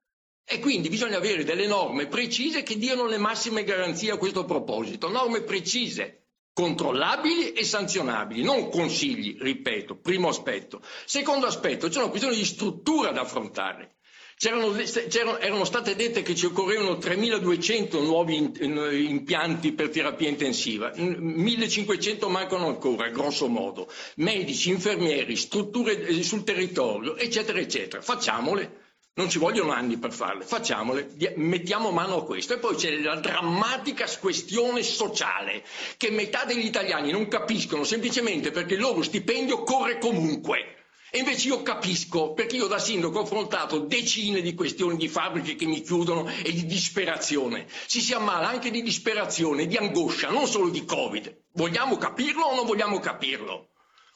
E quindi bisogna avere delle norme precise che diano le massime garanzie a questo proposito. Norme precise, controllabili e sanzionabili, non consigli, ripeto, primo aspetto. Secondo aspetto, c'è una questione di struttura da affrontare. Erano state dette che ci occorrevano 3.200 nuovi impianti per terapia intensiva, 1.500 mancano ancora, grosso modo, medici, infermieri, strutture sul territorio, eccetera, eccetera. Facciamole, non ci vogliono anni per farle, facciamole, mettiamo mano a questo. E poi c'è la drammatica questione sociale, che metà degli italiani non capiscono semplicemente perché il loro stipendio corre comunque. E invece io capisco, perché io da sindaco ho affrontato decine di questioni di fabbriche che mi chiudono e di disperazione. Ci si ammala anche di disperazione, di angoscia, non solo di Covid. Vogliamo capirlo o non vogliamo capirlo?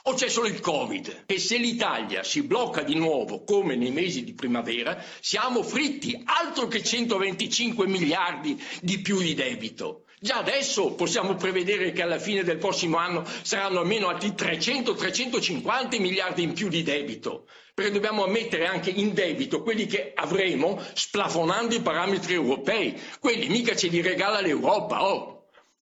O c'è solo il Covid? E se l'Italia si blocca di nuovo, come nei mesi di primavera, siamo fritti, altro che 125 miliardi di più di debito. Già adesso possiamo prevedere che alla fine del prossimo anno saranno almeno altri 300-350 miliardi in più di debito, perché dobbiamo mettere anche in debito quelli che avremo splafonando i parametri europei. Quelli mica ce li regala l'Europa, oh!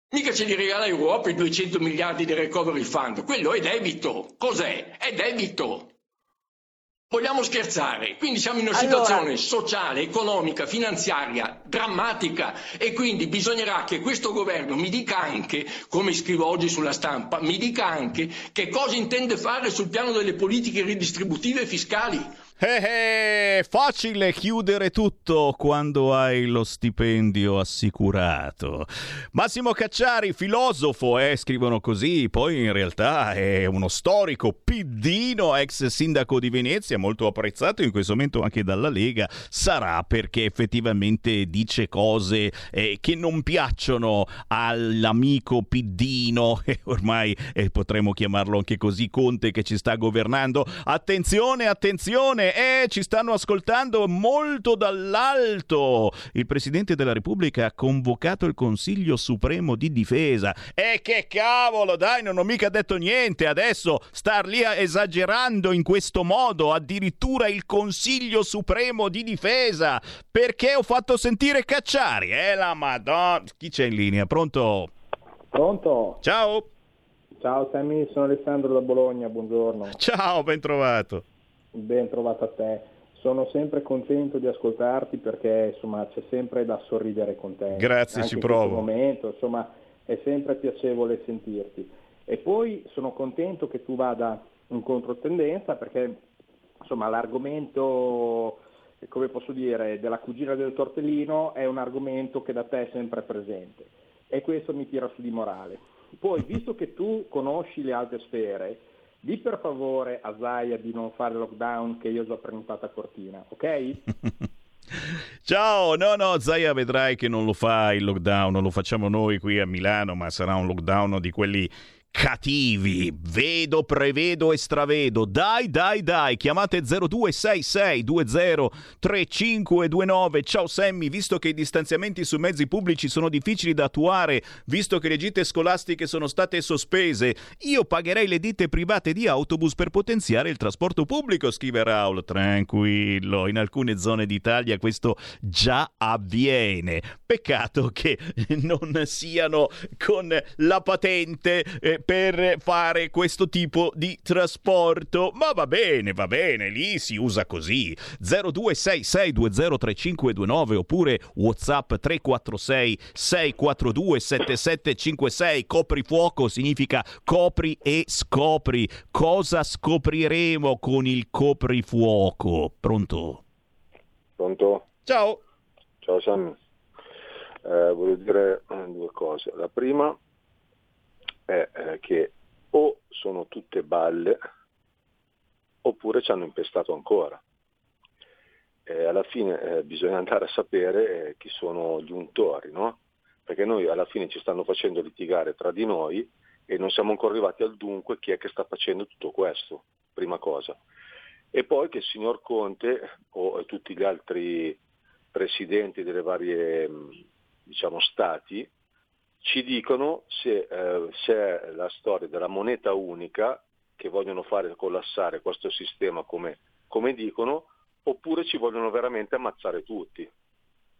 Mica ce li regala l'Europa i 200 miliardi del recovery fund. Quello è debito. Cos'è? È debito. Vogliamo scherzare? Quindi siamo in una situazione sociale, economica, finanziaria drammatica, e quindi bisognerà che questo governo mi dica anche, come scrivo oggi sulla stampa, mi dica anche che cosa intende fare sul piano delle politiche ridistributive e fiscali. Facile chiudere tutto quando hai lo stipendio assicurato. Massimo Cacciari, filosofo, scrivono così, poi in realtà è uno storico piddino, ex sindaco di Venezia, molto apprezzato in questo momento anche dalla Lega. Sarà perché effettivamente dice cose che non piacciono all'amico piddino, e ormai potremmo chiamarlo anche così, Conte, che ci sta governando. Attenzione, ci stanno ascoltando molto dall'alto. Il Presidente della Repubblica ha convocato il Consiglio Supremo di Difesa. E che cavolo, dai, non ho mica detto niente. Adesso star lì esagerando in questo modo, addirittura il Consiglio Supremo di Difesa. Perché ho fatto sentire Cacciari? La Madonna. Chi c'è in linea? Pronto? Pronto? Ciao. Ciao Sammy, sono Alessandro da Bologna, buongiorno. Ciao, ben trovato. Ben trovata a te, sono sempre contento di ascoltarti perché insomma c'è sempre da sorridere con te. Grazie, anche ci provo. In questo momento, insomma, è sempre piacevole sentirti. E poi sono contento che tu vada in controtendenza perché insomma l'argomento, come posso dire, della cugina del tortellino è un argomento che da te è sempre presente e questo mi tira su di morale. Poi, visto che tu conosci le altre sfere, di per favore a Zaia di non fare lockdown, che io ho già prenotato a Cortina, ok? Ciao, no, Zaia vedrai che non lo fa il lockdown, non lo facciamo noi qui a Milano, ma sarà un lockdown di quelli cattivi. Vedo, prevedo e stravedo. Dai, chiamate 0266 203529. Ciao Sammy, visto che i distanziamenti su mezzi pubblici sono difficili da attuare, visto che le gite scolastiche sono state sospese, io pagherei le ditte private di autobus per potenziare il trasporto pubblico, scrive Raul. Tranquillo, in alcune zone d'Italia questo già avviene, peccato che non siano con la patente per fare questo tipo di trasporto. Ma va bene, lì si usa così. 0266203529 oppure WhatsApp 346 642 7756. Coprifuoco significa copri e scopri. Cosa scopriremo con il coprifuoco? Pronto? Pronto? Ciao. Ciao Sammy. Voglio dire due cose. La prima è che o sono tutte balle oppure ci hanno impestato ancora. Alla fine bisogna andare a sapere chi sono gli untori, no? Perché noi alla fine ci stanno facendo litigare tra di noi e non siamo ancora arrivati al dunque chi è che sta facendo tutto questo, prima cosa. E poi che il signor Conte o tutti gli altri presidenti delle varie, diciamo, stati ci dicono se c'è la storia della moneta unica che vogliono fare collassare questo sistema come dicono, oppure ci vogliono veramente ammazzare tutti.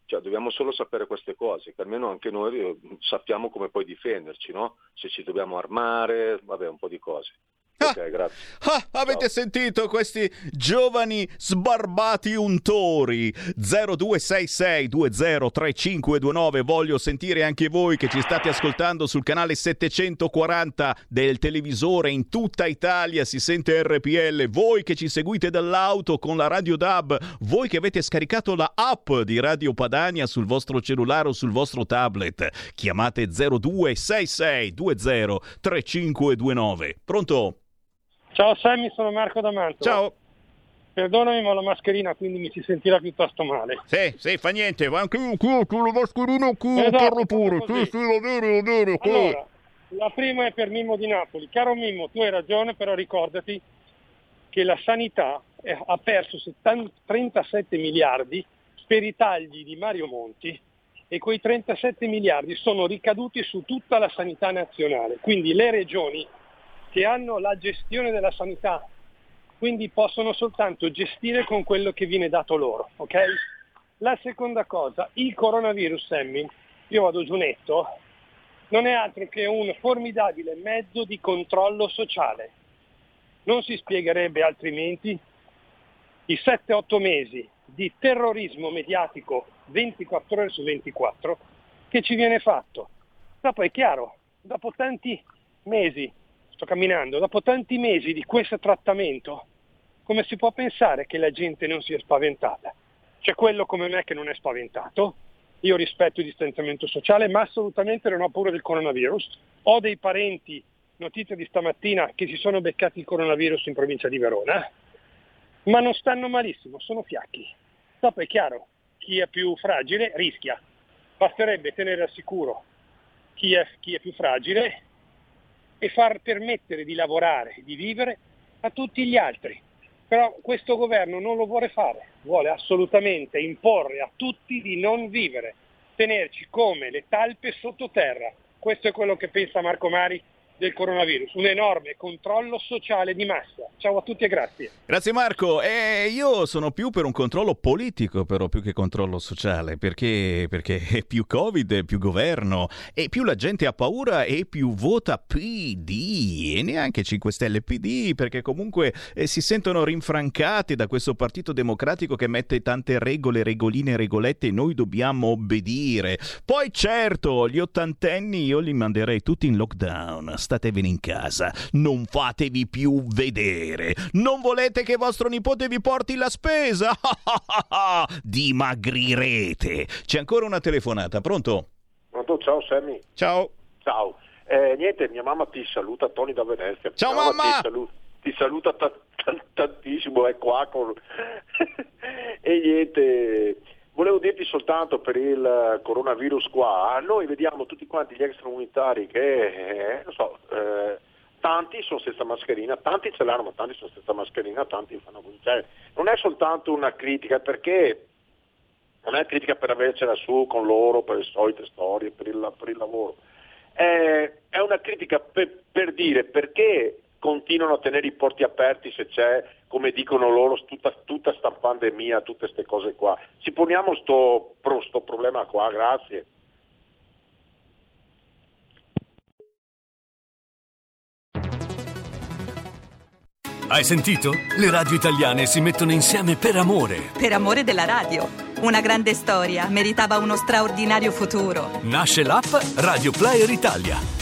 Cioè dobbiamo solo sapere queste cose, che almeno anche noi sappiamo come poi difenderci, no? Se ci dobbiamo armare, vabbè, un po' di cose. Ok, grazie. Avete sentito questi giovani sbarbati untori? 0266203529, voglio sentire anche voi che ci state ascoltando sul canale 740 del televisore in tutta Italia, si sente RPL, voi che ci seguite dall'auto con la Radio DAB, voi che avete scaricato la app di Radio Padania sul vostro cellulare o sul vostro tablet, chiamate 0266203529. Pronto? Ciao Sammy, sono Marco da Mantova. Ciao. Perdonami, ma ho la mascherina, quindi mi si sentirà piuttosto male. Sì, fa niente, ma anche io con la mascherina parlo pure. Sì, lo vero. Allora, la prima è per Mimmo di Napoli. Caro Mimmo, tu hai ragione, però ricordati che la sanità ha perso 37 miliardi per i tagli di Mario Monti e quei 37 miliardi sono ricaduti su tutta la sanità nazionale. Quindi le regioni che hanno la gestione della sanità, quindi possono soltanto gestire con quello che viene dato loro, ok? La seconda cosa, il coronavirus, Sammy, io vado giù netto, non è altro che un formidabile mezzo di controllo sociale. Non si spiegherebbe altrimenti i 7-8 mesi di terrorismo mediatico 24 ore su 24 che ci viene fatto. Dopo è chiaro, dopo tanti mesi, dopo tanti mesi di questo trattamento, come si può pensare che la gente non sia spaventata? C'è quello come me che non è spaventato, io rispetto il distanziamento sociale, ma assolutamente non ho paura del coronavirus. Ho dei parenti, notizia di stamattina, che si sono beccati il coronavirus in provincia di Verona, ma non stanno malissimo, sono fiacchi. Dopo è chiaro, chi è più fragile rischia, basterebbe tenere al sicuro chi è più fragile e far permettere di lavorare, di vivere a tutti gli altri. Però questo governo non lo vuole fare, vuole assolutamente imporre a tutti di non vivere, tenerci come le talpe sottoterra. Questo è quello che pensa Marco Mari del coronavirus, un enorme controllo sociale di massa. Ciao a tutti e grazie. Grazie Marco, io sono più per un controllo politico però più che controllo sociale, perché più Covid, più governo e più la gente ha paura e più vota PD e neanche 5 Stelle PD, perché comunque si sentono rinfrancati da questo Partito Democratico che mette tante regole, regoline, regolette e noi dobbiamo obbedire. Poi certo, gli ottantenni io li manderei tutti in lockdown. Statevene in casa, non fatevi più vedere. Non volete che vostro nipote vi porti la spesa? Dimagrirete. C'è ancora una telefonata, pronto? Pronto, ciao Sammy. Ciao. Niente, mia mamma ti saluta, Tony da Venezia. Ciao mamma! Ti saluta tantissimo, è qua con... E niente... Volevo dirti soltanto per il coronavirus qua, noi vediamo tutti quanti gli extracomunitari che, tanti sono senza mascherina, tanti ce l'hanno, ma tanti sono senza mascherina, tanti fanno così. Cioè, non è soltanto una critica, perché non è critica per avercela su con loro, per le solite storie, per il lavoro. È una critica per dire perché continuano a tenere i porti aperti se c'è, come dicono loro, tutta sta pandemia, tutte ste cose qua. Ci poniamo sto problema qua, grazie. Hai sentito? Le radio italiane si mettono insieme per amore. Per amore della radio. Una grande storia meritava uno straordinario futuro. Nasce l'app Radio Player Italia.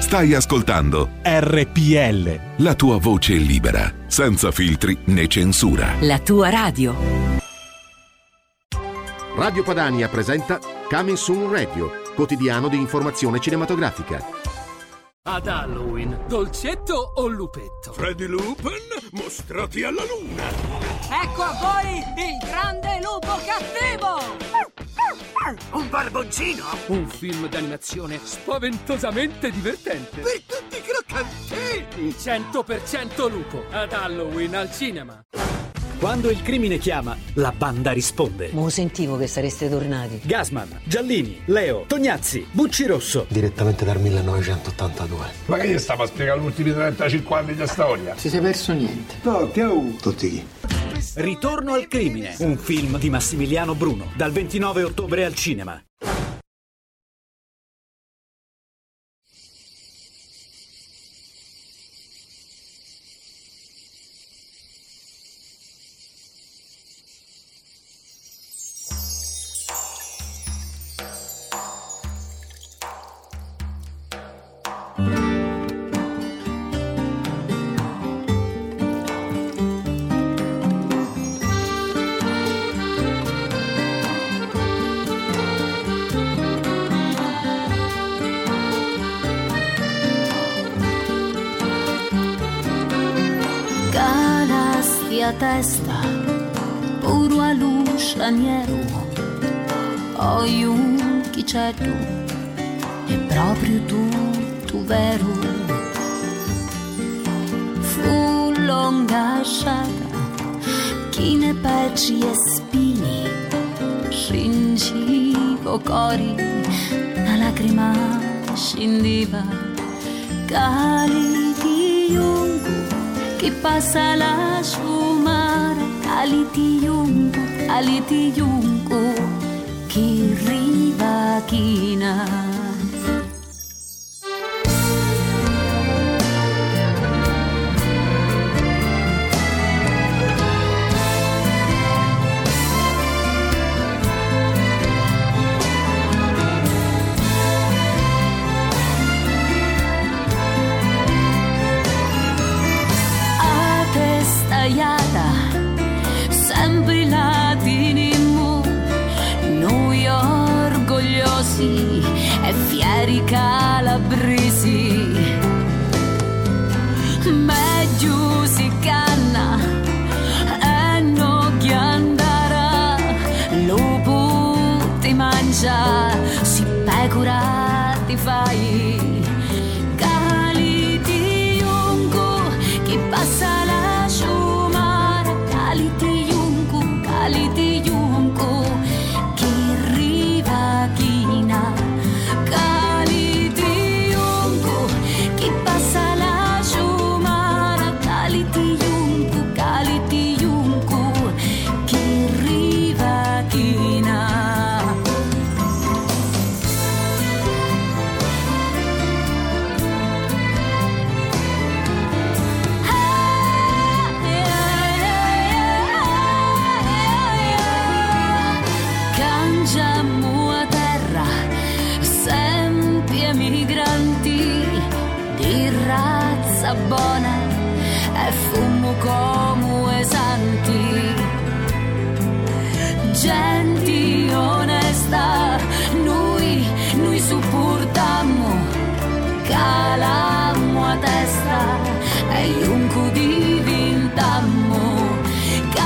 Stai ascoltando RPL, la tua voce libera, senza filtri né censura. La tua radio. Radio Padania presenta Coming Soon Radio, quotidiano di informazione cinematografica. Ad Halloween, dolcetto o lupetto? Freddy Lupin, mostrati alla luna! Ecco a voi il grande lupo cattivo! Un barboncino! Un film d'animazione spaventosamente divertente. Per tutti i croccanti! 100% lupo. Ad Halloween al cinema. Quando il crimine chiama, la banda risponde. Mo sentivo che sareste tornati. Gasman, Giallini, Leo, Tognazzi, Bucci Rosso. Direttamente dal 1982. Ma che gli stava a spiegare gli ultimi 35 anni di storia? Si è perso niente. No, che ho... Tutti chi? Ritorno al crimine, un film di Massimiliano Bruno, dal 29 ottobre al cinema. Testa puro a luce nero, poi un chicetto è proprio tutto vero. Fu lunga sciata chi ne pecci e spini, scingivo cori, una lacrima scindiva, cali di lungo chi passa la sua. Aliti junco, chi riva china. A testa iata. Sempre la diremo, noi orgogliosi e fieri calabresi. Meglio si canna e non chi andrà, lupo ti mangia, si pecora ti fai. Buona e fumo come santi, gente onesta, noi supportiamo, calamo a testa e junco diventammo. Chi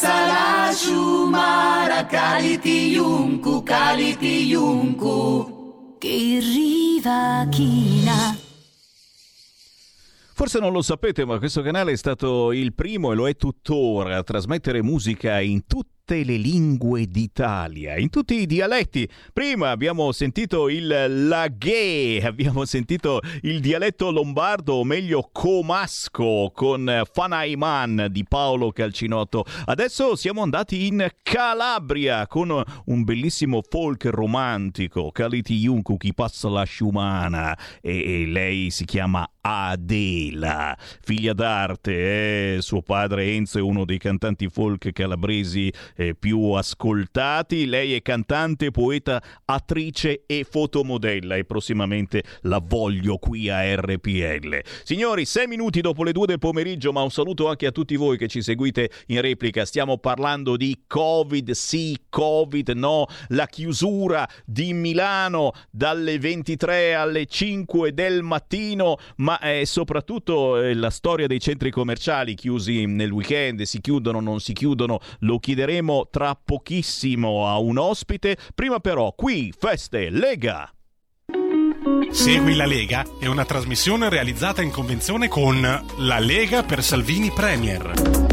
salacciu mara caliti yunku che arriva china. Forse non lo sapete, ma questo canale è stato il primo e lo è tuttora a trasmettere musica in tutte le lingue d'Italia, in tutti i dialetti. Prima abbiamo sentito il laghè, abbiamo sentito il dialetto lombardo, o meglio comasco, con Fanaiman di Paolo Calcinotto. Adesso siamo andati in Calabria con un bellissimo folk romantico, Caliti Yunku chi passa la sciumana, e lei si chiama Adela, figlia d'arte, suo padre Enzo è uno dei cantanti folk calabresi più ascoltati. Lei è cantante, poeta, attrice e fotomodella, e prossimamente la voglio qui a RPL. Signori, 6 minuti dopo le 14:00, ma un saluto anche a tutti voi che ci seguite in replica. Stiamo parlando di Covid, sì, Covid, no, la chiusura di Milano dalle 23 alle 5 del mattino, ma soprattutto la storia dei centri commerciali chiusi nel weekend, si chiudono, non si chiudono, lo chiederemo tra pochissimo a un ospite. Prima però, qui, Feste Lega. Segui la Lega è una trasmissione realizzata in convenzione con La Lega per Salvini Premier.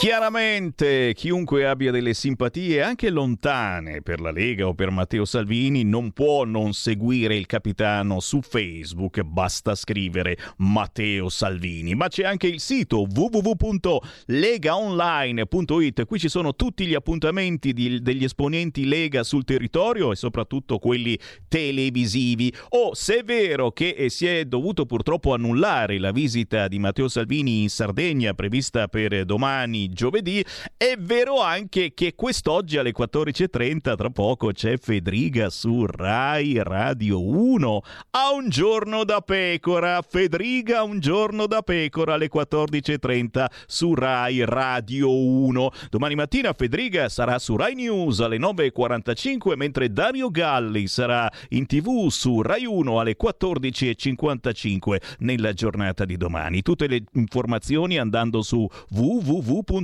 Chiaramente chiunque abbia delle simpatie anche lontane per la Lega o per Matteo Salvini non può non seguire il capitano su Facebook, basta scrivere Matteo Salvini, ma c'è anche il sito www.legaonline.it, qui ci sono tutti gli appuntamenti degli esponenti Lega sul territorio e soprattutto quelli televisivi. O se è vero che si è dovuto purtroppo annullare la visita di Matteo Salvini in Sardegna prevista per domani giovedì, è vero anche che quest'oggi alle 14:30 tra poco c'è Fedriga su Rai Radio 1 a Un Giorno da Pecora. Fedriga Un Giorno da Pecora alle 14:30 su Rai Radio 1. Domani mattina Fedriga sarà su Rai News alle 9:45, mentre Dario Galli sarà in TV su Rai 1 alle 14:55 nella giornata di domani. Tutte le informazioni andando su www.legaonline.it.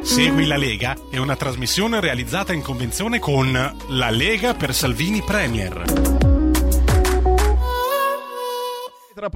Segui la Lega è una trasmissione realizzata in convenzione con La Lega per Salvini Premier.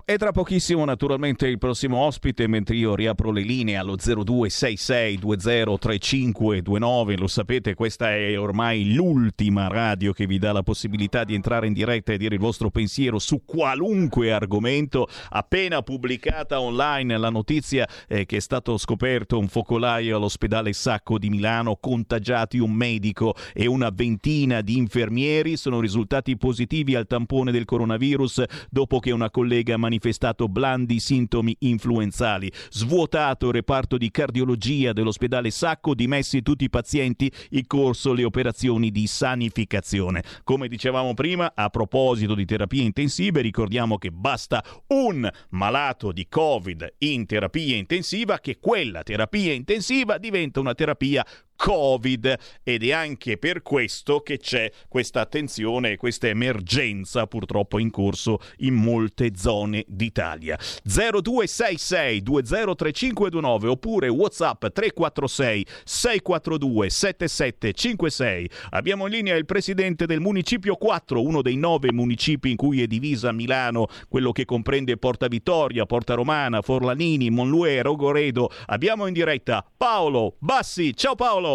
E tra pochissimo naturalmente il prossimo ospite, mentre io riapro le linee allo 0266203529. Lo sapete, questa è ormai l'ultima radio che vi dà la possibilità di entrare in diretta e dire il vostro pensiero su qualunque argomento. Appena pubblicata online la notizia che è stato scoperto un focolaio all'ospedale Sacco di Milano, contagiati un medico e una ventina di infermieri, sono risultati positivi al tampone del coronavirus dopo che una collega ha manifestato blandi sintomi influenzali. Svuotato il reparto di cardiologia dell'ospedale Sacco, dimessi tutti i pazienti, in corso le operazioni di sanificazione. Come dicevamo prima, a proposito di terapie intensive, ricordiamo che basta un malato di Covid in terapia intensiva che quella terapia intensiva diventa una terapia Covid, ed è anche per questo che c'è questa attenzione e questa emergenza purtroppo in corso in molte zone d'Italia. 0266203529 oppure WhatsApp 346 642 7756. Abbiamo in linea il presidente del municipio 4, uno dei 9 municipi in cui è divisa Milano, quello che comprende Porta Vittoria, Porta Romana, Forlanini, Monlue, Rogoredo. Abbiamo in diretta Paolo Bassi. Ciao Paolo.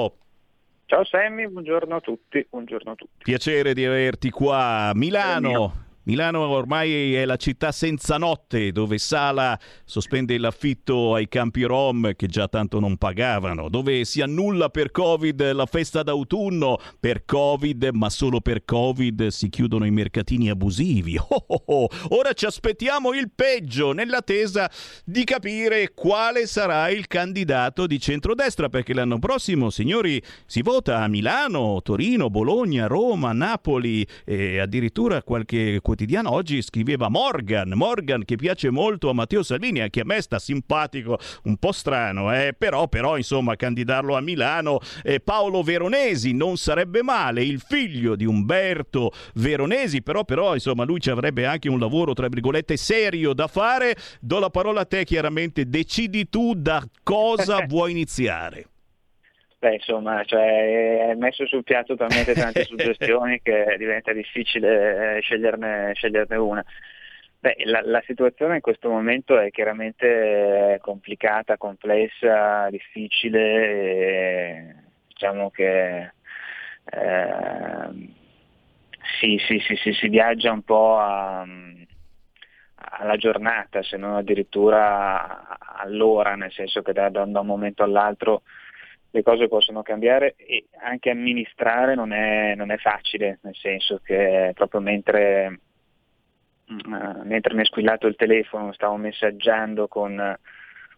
Ciao Sammy, buongiorno a tutti. Piacere di averti qua. Milano ormai è la città senza notte, dove Sala sospende l'affitto ai campi rom che già tanto non pagavano, dove si annulla per Covid la festa d'autunno, per Covid, ma solo per Covid, si chiudono i mercatini abusivi. Ora ci aspettiamo il peggio nell'attesa di capire quale sarà il candidato di centrodestra, perché l'anno prossimo, signori, si vota a Milano, Torino, Bologna, Roma, Napoli e addirittura qualche quotidiano oggi scriveva Morgan che piace molto a Matteo Salvini, anche a me sta simpatico, un po' strano, però insomma candidarlo a Milano. Paolo Veronesi non sarebbe male, il figlio di Umberto Veronesi, però insomma lui ci avrebbe anche un lavoro tra virgolette serio da fare. Do la parola a te, chiaramente decidi tu da cosa vuoi iniziare. Beh, insomma, cioè, è messo sul piatto talmente tante suggestioni che diventa difficile sceglierne una. Beh, la situazione in questo momento è chiaramente complicata, complessa, difficile, e diciamo che si viaggia un po' alla giornata, se non addirittura all'ora, nel senso che da un momento all'altro le cose possono cambiare, e anche amministrare non è facile, nel senso che proprio mentre mi è squillato il telefono stavo messaggiando con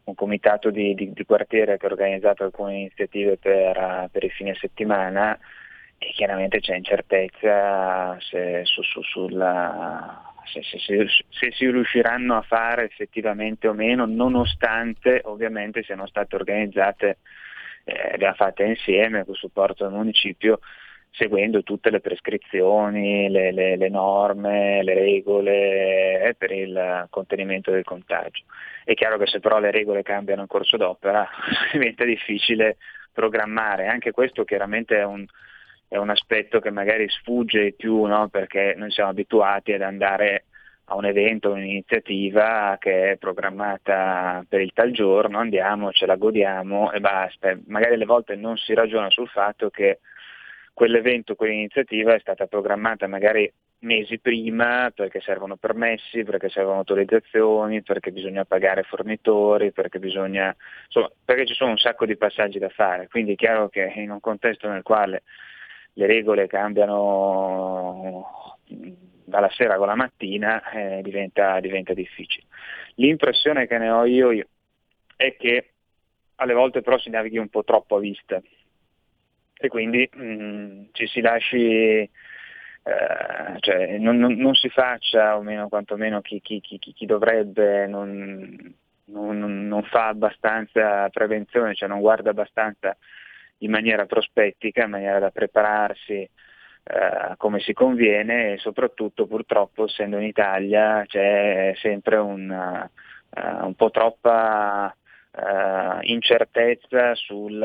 un comitato di quartiere che ha organizzato alcune iniziative per il fine settimana, e chiaramente c'è incertezza se si riusciranno a fare effettivamente o meno, nonostante ovviamente siano state organizzate le ha fatte insieme con supporto del municipio, seguendo tutte le prescrizioni, le norme, le regole per il contenimento del contagio. È chiaro che se però le regole cambiano in corso d'opera diventa difficile programmare. Anche questo chiaramente è un aspetto che magari sfugge di più, no? Perché noi siamo abituati ad andare a un evento, un'iniziativa che è programmata per il tal giorno, andiamo, ce la godiamo e basta. Magari alle volte non si ragiona sul fatto che quell'evento, quell'iniziativa è stata programmata magari mesi prima, perché servono permessi, perché servono autorizzazioni, perché bisogna pagare fornitori, perché ci sono un sacco di passaggi da fare. Quindi è chiaro che in un contesto nel quale le regole cambiano dalla sera con la mattina diventa difficile. L'impressione che ne ho io è che alle volte però si navighi un po' troppo a vista, e quindi ci si lasci, cioè non si faccia, o meno quantomeno chi dovrebbe non fa abbastanza prevenzione, cioè non guarda abbastanza in maniera prospettica, in maniera da prepararsi come si conviene. E soprattutto, purtroppo, essendo in Italia, c'è sempre un po' troppa incertezza sui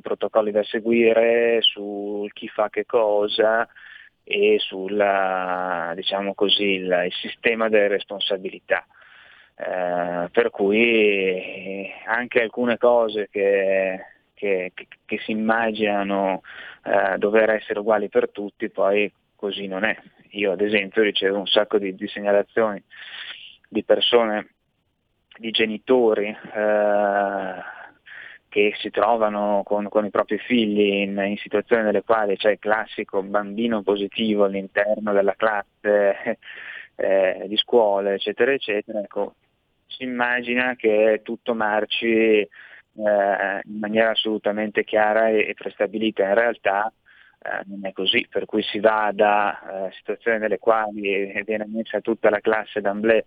protocolli da seguire, su chi fa che cosa e sul, diciamo così, il sistema delle responsabilità. Per cui anche alcune cose che si immaginano dover essere uguali per tutti, poi così non è. Io ad esempio ricevo un sacco di segnalazioni di persone, di genitori che si trovano con i propri figli in situazioni nelle quali c'è il classico bambino positivo all'interno della classe di scuola, eccetera, eccetera. Ecco, si immagina che è tutto marci in maniera assolutamente chiara e prestabilita. In realtà non è così, per cui si va da situazioni nelle quali viene messa tutta la classe d'emblée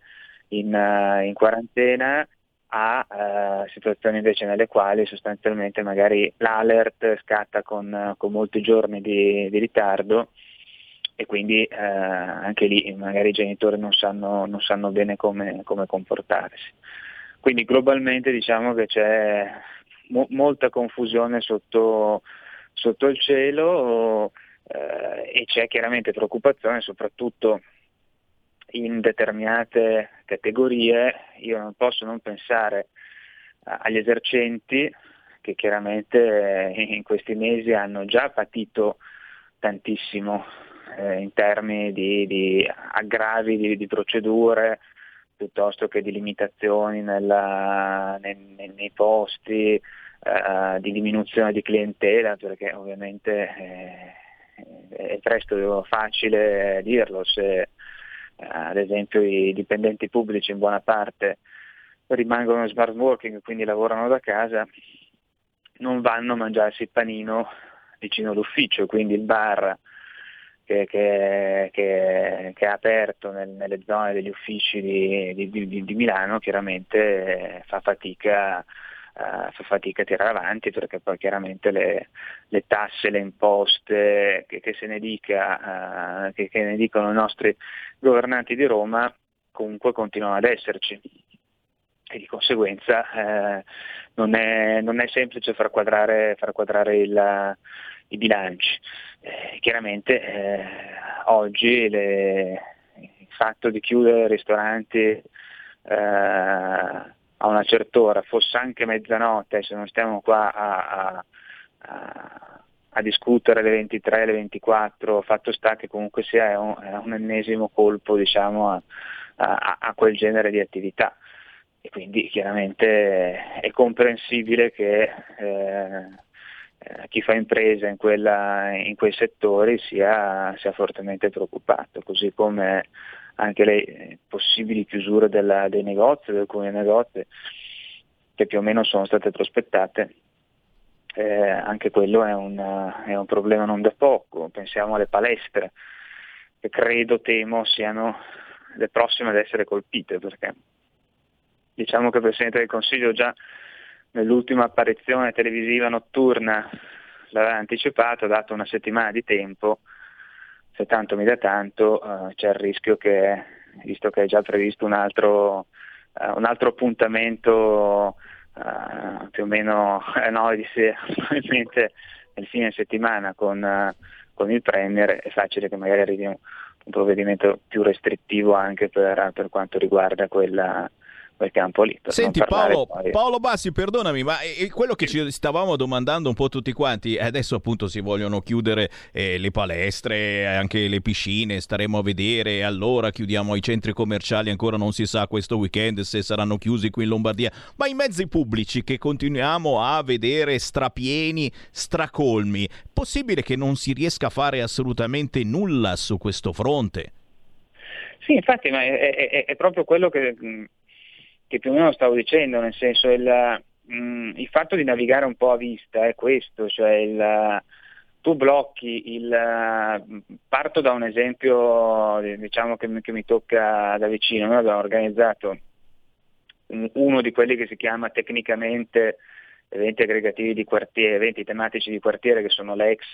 in quarantena a situazioni invece nelle quali sostanzialmente magari l'alert scatta con molti giorni di ritardo, e quindi anche lì magari i genitori non sanno bene come comportarsi. Quindi globalmente diciamo che c'è molta confusione sotto il cielo, e c'è chiaramente preoccupazione soprattutto in determinate categorie. Io non posso non pensare agli esercenti, che chiaramente in questi mesi hanno già patito tantissimo in termini di aggravi di procedure, piuttosto che di limitazioni nei posti, di diminuzione di clientela, perché ovviamente è presto facile dirlo, se ad esempio i dipendenti pubblici in buona parte rimangono in smart working, quindi lavorano da casa, non vanno a mangiarsi il panino vicino all'ufficio, quindi il bar che ha aperto nelle zone degli uffici di Milano, chiaramente fa fatica a tirare avanti, perché poi chiaramente le tasse, le imposte, che ne dicono i nostri governanti di Roma, comunque continuano ad esserci, e di conseguenza non è semplice far quadrare i bilanci. Chiaramente oggi il fatto di chiudere ristoranti a una certa ora, fosse anche mezzanotte, se non stiamo qua a discutere alle 23, alle 24, fatto sta che comunque sia è un ennesimo colpo, diciamo, a quel genere di attività. E quindi chiaramente è comprensibile che chi fa impresa in quei settori sia fortemente preoccupato, così come anche le possibili chiusure dei negozi, di alcuni negozi che più o meno sono state prospettate. Anche quello è un problema non da poco. Pensiamo alle palestre, che temo siano le prossime ad essere colpite, perché diciamo che il Presidente del Consiglio già nell'ultima apparizione televisiva notturna l'aveva anticipato, ha dato una settimana di tempo. Se tanto mi dà tanto, c'è il rischio che, visto che è già previsto un altro appuntamento più o meno di sera, probabilmente nel fine settimana con il Premier, è facile che magari arrivi un provvedimento più restrittivo anche per quanto riguarda quel campo lì. Senti Paolo Bassi, perdonami, ma è quello che ci stavamo domandando un po' tutti quanti. Adesso appunto si vogliono chiudere le palestre, anche le piscine, staremo a vedere. Allora chiudiamo i centri commerciali, ancora non si sa questo weekend se saranno chiusi qui in Lombardia, ma i mezzi pubblici che continuiamo a vedere strapieni, stracolmi, possibile che non si riesca a fare assolutamente nulla su questo fronte? Sì, infatti, ma è proprio quello che più o meno stavo dicendo, nel senso il fatto di navigare un po' a vista è questo, cioè tu blocchi parto da un esempio, diciamo, che mi tocca da vicino. Noi abbiamo organizzato uno di quelli che si chiama tecnicamente eventi aggregativi di quartiere, eventi tematici di quartiere, che sono le ex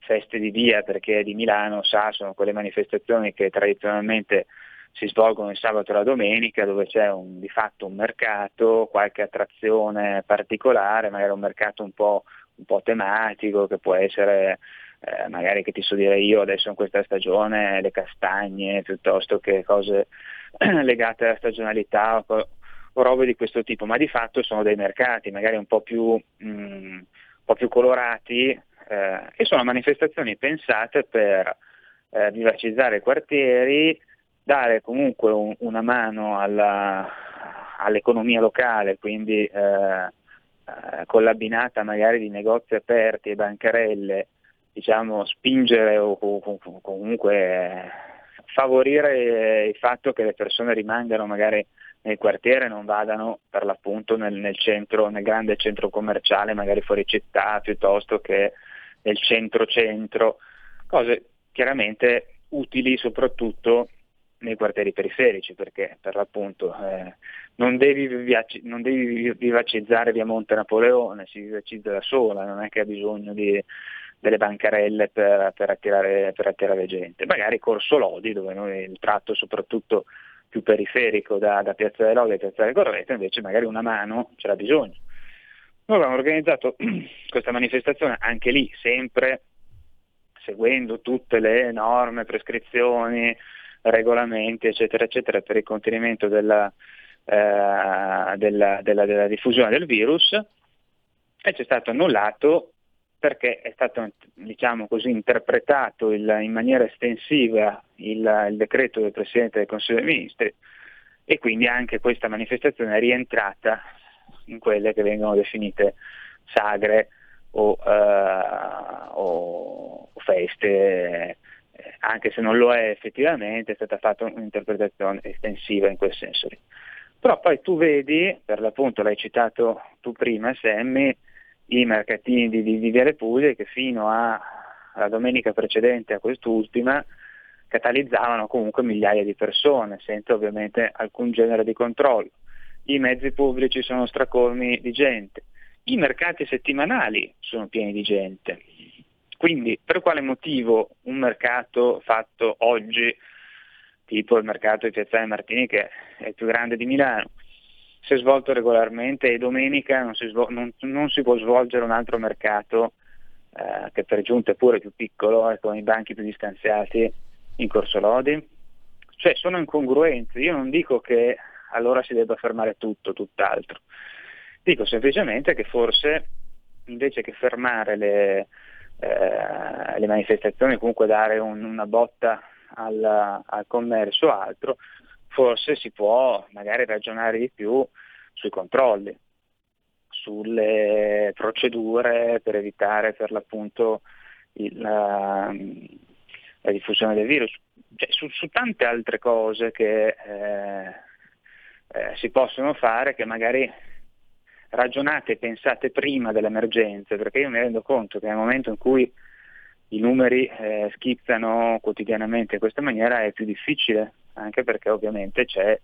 feste di via, perché di Milano sono quelle manifestazioni che tradizionalmente si svolgono il sabato e la domenica, dove c'è di fatto un mercato, qualche attrazione particolare, magari un mercato un po' tematico, che può essere magari, che ti so dire io, adesso in questa stagione le castagne, piuttosto che cose legate alla stagionalità o robe di questo tipo, ma di fatto sono dei mercati magari un po' più colorati, e sono manifestazioni pensate per vivacizzare i quartieri, dare comunque una mano all'economia locale, quindi con l'abbinata magari di negozi aperti e bancarelle, diciamo, spingere o comunque favorire il fatto che le persone rimangano magari nel quartiere, non vadano per l'appunto nel grande centro commerciale, magari fuori città, piuttosto che nel centro, cose chiaramente utili soprattutto nei quartieri periferici, perché per l'appunto non devi vivacizzare via Monte Napoleone, si vivacizza da sola, non è che ha bisogno delle bancarelle per attirare gente. Magari Corso Lodi, dove noi il tratto soprattutto più periferico da Piazza delle Lodi a Piazza delle Corvette, invece magari una mano ce l'ha bisogno. Noi abbiamo organizzato questa manifestazione anche lì, sempre seguendo tutte le norme, prescrizioni, regolamenti eccetera eccetera, per il contenimento della diffusione del virus, e c'è stato annullato perché è stato, diciamo così, interpretato in maniera estensiva il decreto del Presidente del Consiglio dei Ministri, e quindi anche questa manifestazione è rientrata in quelle che vengono definite sagre o feste, anche se non lo è effettivamente. È stata fatta un'interpretazione estensiva in quel senso lì. Però poi tu vedi, per l'appunto l'hai citato tu prima, Sammy, i mercatini di Viale Puglia, che fino a alla domenica precedente a quest'ultima catalizzavano comunque migliaia di persone, senza ovviamente alcun genere di controllo. I mezzi pubblici sono stracolmi di gente, i mercati settimanali sono pieni di gente. Quindi per quale motivo un mercato fatto oggi, tipo il mercato di Piazzale Martini, che è il più grande di Milano, se svolto regolarmente e domenica non si può svolgere un altro mercato che per giunta è pure più piccolo e con i banchi più distanziati in Corso Lodi? Cioè sono incongruenze. Io non dico che allora si debba fermare tutto, tutt'altro. Dico semplicemente che forse invece che fermare le manifestazioni, comunque dare una botta al commercio o altro, forse si può magari ragionare di più sui controlli, sulle procedure per evitare per l'appunto la diffusione del virus, cioè, su tante altre cose che si possono fare, che magari ragionate e pensate prima dell'emergenza, perché io mi rendo conto che nel momento in cui i numeri schizzano quotidianamente in questa maniera è più difficile, anche perché ovviamente c'è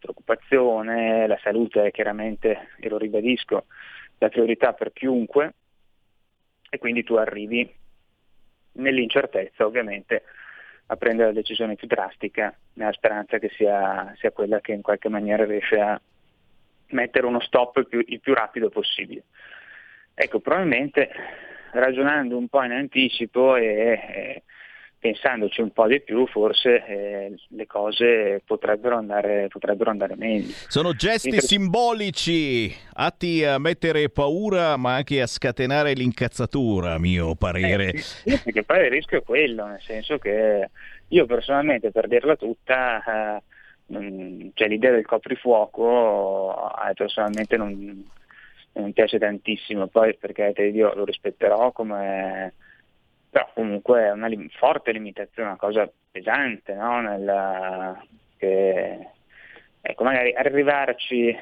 preoccupazione, la salute è chiaramente, e lo ribadisco, la priorità per chiunque, e quindi tu arrivi nell'incertezza ovviamente a prendere la decisione più drastica, nella speranza che sia quella che in qualche maniera riesce a mettere uno stop il più rapido possibile. Ecco, probabilmente ragionando un po' in anticipo e pensandoci un po' di più, forse le cose potrebbero andare meglio. Sono gesti simbolici atti a mettere paura, ma anche a scatenare l'incazzatura, a mio parere. Perché poi il rischio è quello, nel senso che io personalmente, per dirla tutta, cioè l'idea del coprifuoco personalmente non piace tantissimo, poi perché io lo rispetterò come... Però comunque è una forte limitazione, una cosa pesante, no? Che, ecco, magari arrivarci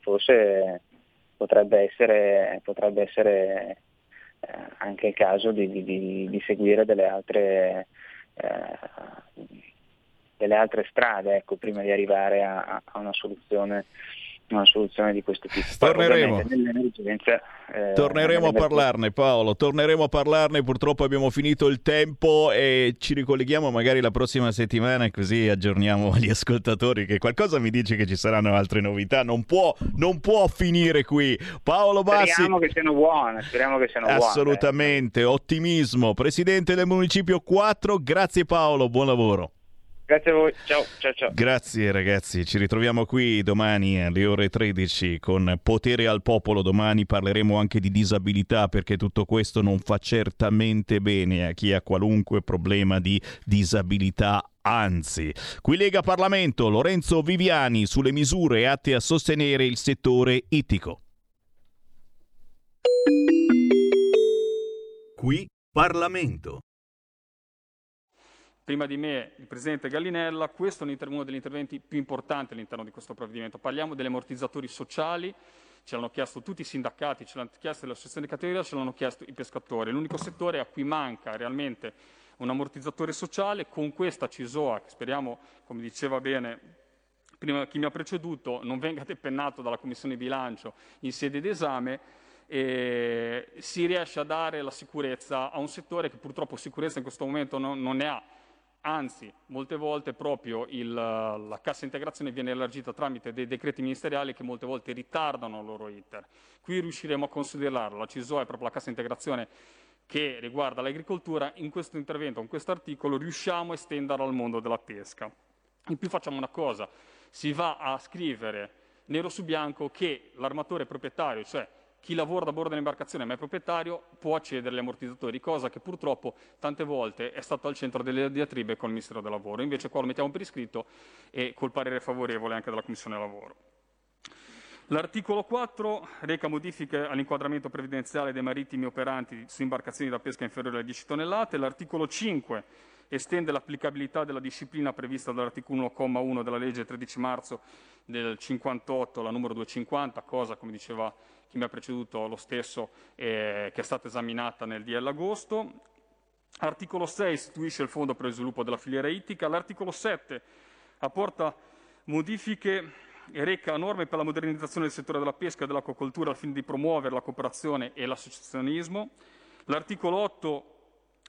forse potrebbe essere anche il caso di seguire delle altre strade, ecco, prima di arrivare a una soluzione di questo tipo. Torneremo a parlarne, Paolo, torneremo a parlarne. Purtroppo abbiamo finito il tempo e ci ricolleghiamo magari la prossima settimana, così aggiorniamo gli ascoltatori, che qualcosa mi dice che ci saranno altre novità. Non può finire qui. Paolo Bassi, speriamo che siano buone. Assolutamente, ottimismo. Presidente del Municipio 4, grazie Paolo, buon lavoro. Grazie a voi, ciao. Grazie ragazzi, ci ritroviamo qui domani alle ore 13 con Potere al Popolo. Domani parleremo anche di disabilità, perché tutto questo non fa certamente bene a chi ha qualunque problema di disabilità. Anzi, qui Lega Parlamento, Lorenzo Viviani sulle misure atte a sostenere il settore ittico. Qui Parlamento. Prima di me il Presidente Gallinella, questo è uno degli interventi più importanti all'interno di questo provvedimento. Parliamo degli ammortizzatori sociali, ce l'hanno chiesto tutti i sindacati, ce l'hanno chiesto le associazioni di categoria, ce l'hanno chiesto i pescatori. L'unico settore a cui manca realmente un ammortizzatore sociale, con questa CISOA, che speriamo, come diceva bene prima chi mi ha preceduto, non venga depennato dalla Commissione bilancio in sede d'esame, e si riesce a dare la sicurezza a un settore che purtroppo sicurezza in questo momento non ne ha. Anzi, molte volte proprio la cassa integrazione viene allargita tramite dei decreti ministeriali che molte volte ritardano il loro iter. Qui riusciremo a considerarlo. La CISOA è proprio la cassa integrazione che riguarda l'agricoltura. In questo intervento, con questo articolo, riusciamo a estenderla al mondo della pesca. In più facciamo una cosa, si va a scrivere nero su bianco che l'armatore proprietario, cioè chi lavora da bordo dell'imbarcazione ma è proprietario, può accedere agli ammortizzatori, cosa che purtroppo tante volte è stato al centro delle diatribe con il Ministero del Lavoro. Invece qua lo mettiamo per iscritto e col parere favorevole anche della Commissione Lavoro. L'articolo 4 reca modifiche all'inquadramento previdenziale dei marittimi operanti su imbarcazioni da pesca inferiori alle 10 tonnellate. L'articolo 5 estende l'applicabilità della disciplina prevista dall'articolo 1,1 della legge 13 marzo del 58, la numero 250, cosa, come diceva chi mi ha preceduto, lo stesso che è stata esaminata nel DL agosto. Articolo 6 istituisce il Fondo per lo sviluppo della filiera ittica. L'articolo 7 apporta modifiche e reca norme per la modernizzazione del settore della pesca e dell'acquacoltura al fine di promuovere la cooperazione e l'associazionismo. L'articolo 8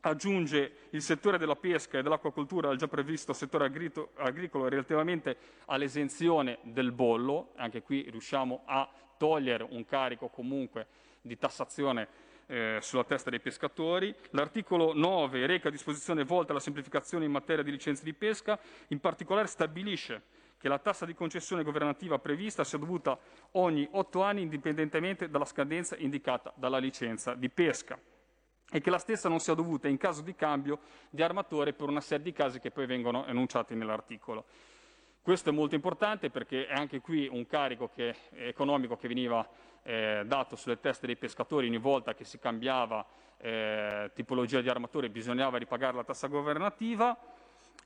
aggiunge il settore della pesca e dell'acquacoltura al già previsto settore agricolo relativamente all'esenzione del bollo. Anche qui riusciamo a togliere un carico comunque di tassazione sulla testa dei pescatori. L'articolo 9 reca disposizioni volte alla semplificazione in materia di licenze di pesca, in particolare stabilisce che la tassa di concessione governativa prevista sia dovuta ogni 8 anni indipendentemente dalla scadenza indicata dalla licenza di pesca e che la stessa non sia dovuta in caso di cambio di armatore per una serie di casi che poi vengono enunciati nell'articolo. Questo è molto importante perché è anche qui un carico economico che veniva dato sulle teste dei pescatori ogni volta che si cambiava tipologia di armatore, bisognava ripagare la tassa governativa.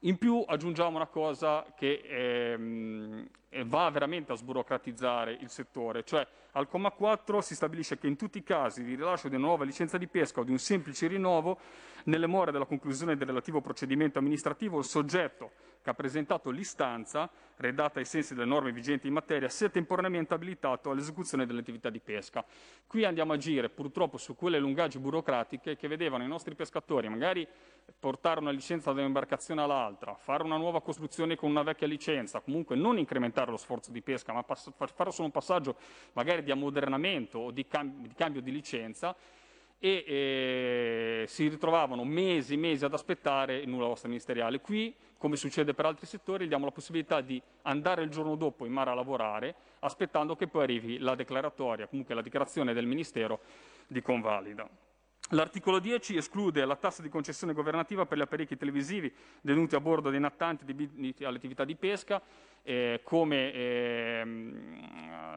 In più aggiungiamo una cosa che va veramente a sburocratizzare il settore, cioè al comma 4 si stabilisce che in tutti i casi di rilascio di una nuova licenza di pesca o di un semplice rinnovo, nelle more della conclusione del relativo procedimento amministrativo, il soggetto che ha presentato l'istanza, redatta ai sensi delle norme vigenti in materia, sia temporaneamente abilitato all'esecuzione delle attività di pesca. Qui andiamo a agire purtroppo su quelle lungaggini burocratiche che vedevano i nostri pescatori magari portare una licenza da un'imbarcazione all'altra, fare una nuova costruzione con una vecchia licenza, comunque non incrementare lo sforzo di pesca, ma fare solo un passaggio magari di ammodernamento o di cambio di licenza e si ritrovavano mesi e mesi ad aspettare il nulla osta ministeriale. Qui, come succede per altri settori, diamo la possibilità di andare il giorno dopo in mare a lavorare, aspettando che poi arrivi la declaratoria, comunque la dichiarazione del Ministero di convalida. L'articolo 10 esclude la tassa di concessione governativa per gli apparecchi televisivi detenuti a bordo dei nattanti adibiti alle attività di pesca. Come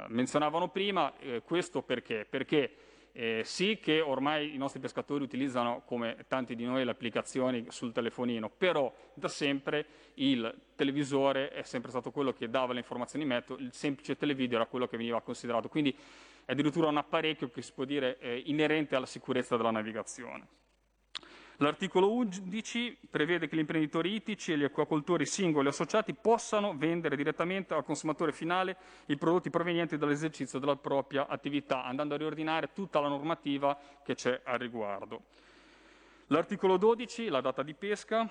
menzionavano prima, questo perché? Perché sì che ormai i nostri pescatori utilizzano, come tanti di noi, le applicazioni sul telefonino, però da sempre il televisore è sempre stato quello che dava le informazioni meteo, il semplice televideo era quello che veniva considerato. Quindi è addirittura un apparecchio che si può dire inerente alla sicurezza della navigazione. L'articolo 11 prevede che gli imprenditori ittici e gli acquacoltori singoli o associati possano vendere direttamente al consumatore finale i prodotti provenienti dall'esercizio della propria attività, andando a riordinare tutta la normativa che c'è al riguardo. L'articolo 12, la data di pesca,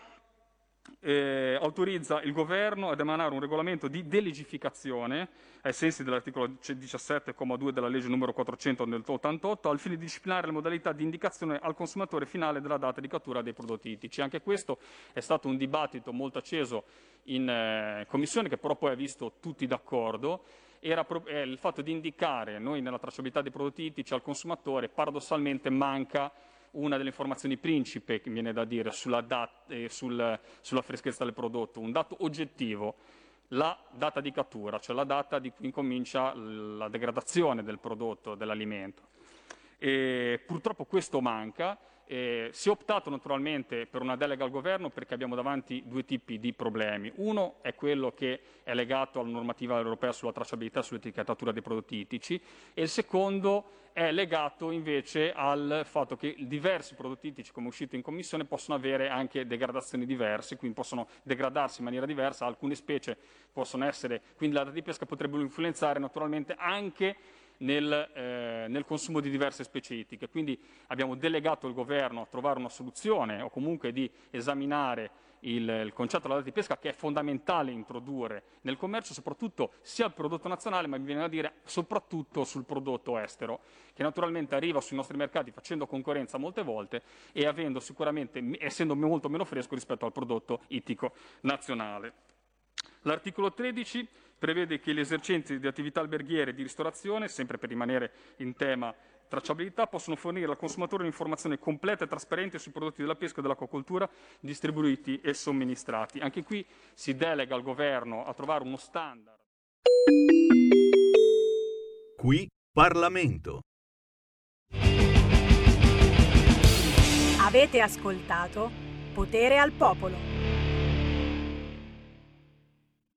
autorizza il governo ad emanare un regolamento di delegificazione ai sensi dell'articolo 17,2 della legge numero 400 del 88 al fine di disciplinare le modalità di indicazione al consumatore finale della data di cattura dei prodotti ittici. Anche questo è stato un dibattito molto acceso in commissione, che però poi ha visto tutti d'accordo. Era il fatto di indicare noi nella tracciabilità dei prodotti ittici al consumatore. Paradossalmente manca una delle informazioni principe, che viene da dire, sulla freschezza del prodotto, un dato oggettivo, la data di cattura, cioè la data di cui comincia la degradazione del prodotto, dell'alimento. E purtroppo questo manca. Si è optato naturalmente per una delega al governo perché abbiamo davanti due tipi di problemi. Uno è quello che è legato alla normativa europea sulla tracciabilità e sull'etichettatura dei prodotti ittici e il secondo è legato invece al fatto che diversi prodotti ittici, come è uscito in commissione, possono avere anche degradazioni diverse, quindi possono degradarsi in maniera diversa, alcune specie possono essere, quindi la data di pesca potrebbe influenzare naturalmente anche nel consumo di diverse specie ittiche. Quindi abbiamo delegato il governo a trovare una soluzione o comunque di esaminare il concetto della data di pesca, che è fondamentale introdurre nel commercio, soprattutto sia al prodotto nazionale, ma mi viene da dire soprattutto sul prodotto estero, che naturalmente arriva sui nostri mercati facendo concorrenza molte volte e avendo sicuramente, essendo molto meno fresco rispetto al prodotto ittico nazionale. L'articolo 13 prevede che gli esercenti di attività alberghiere e di ristorazione, sempre per rimanere in tema tracciabilità, possono fornire al consumatore un'informazione completa e trasparente sui prodotti della pesca e dell'acquacoltura distribuiti e somministrati. Anche qui si delega al governo a trovare uno standard. Qui Parlamento. Avete ascoltato Potere al popolo.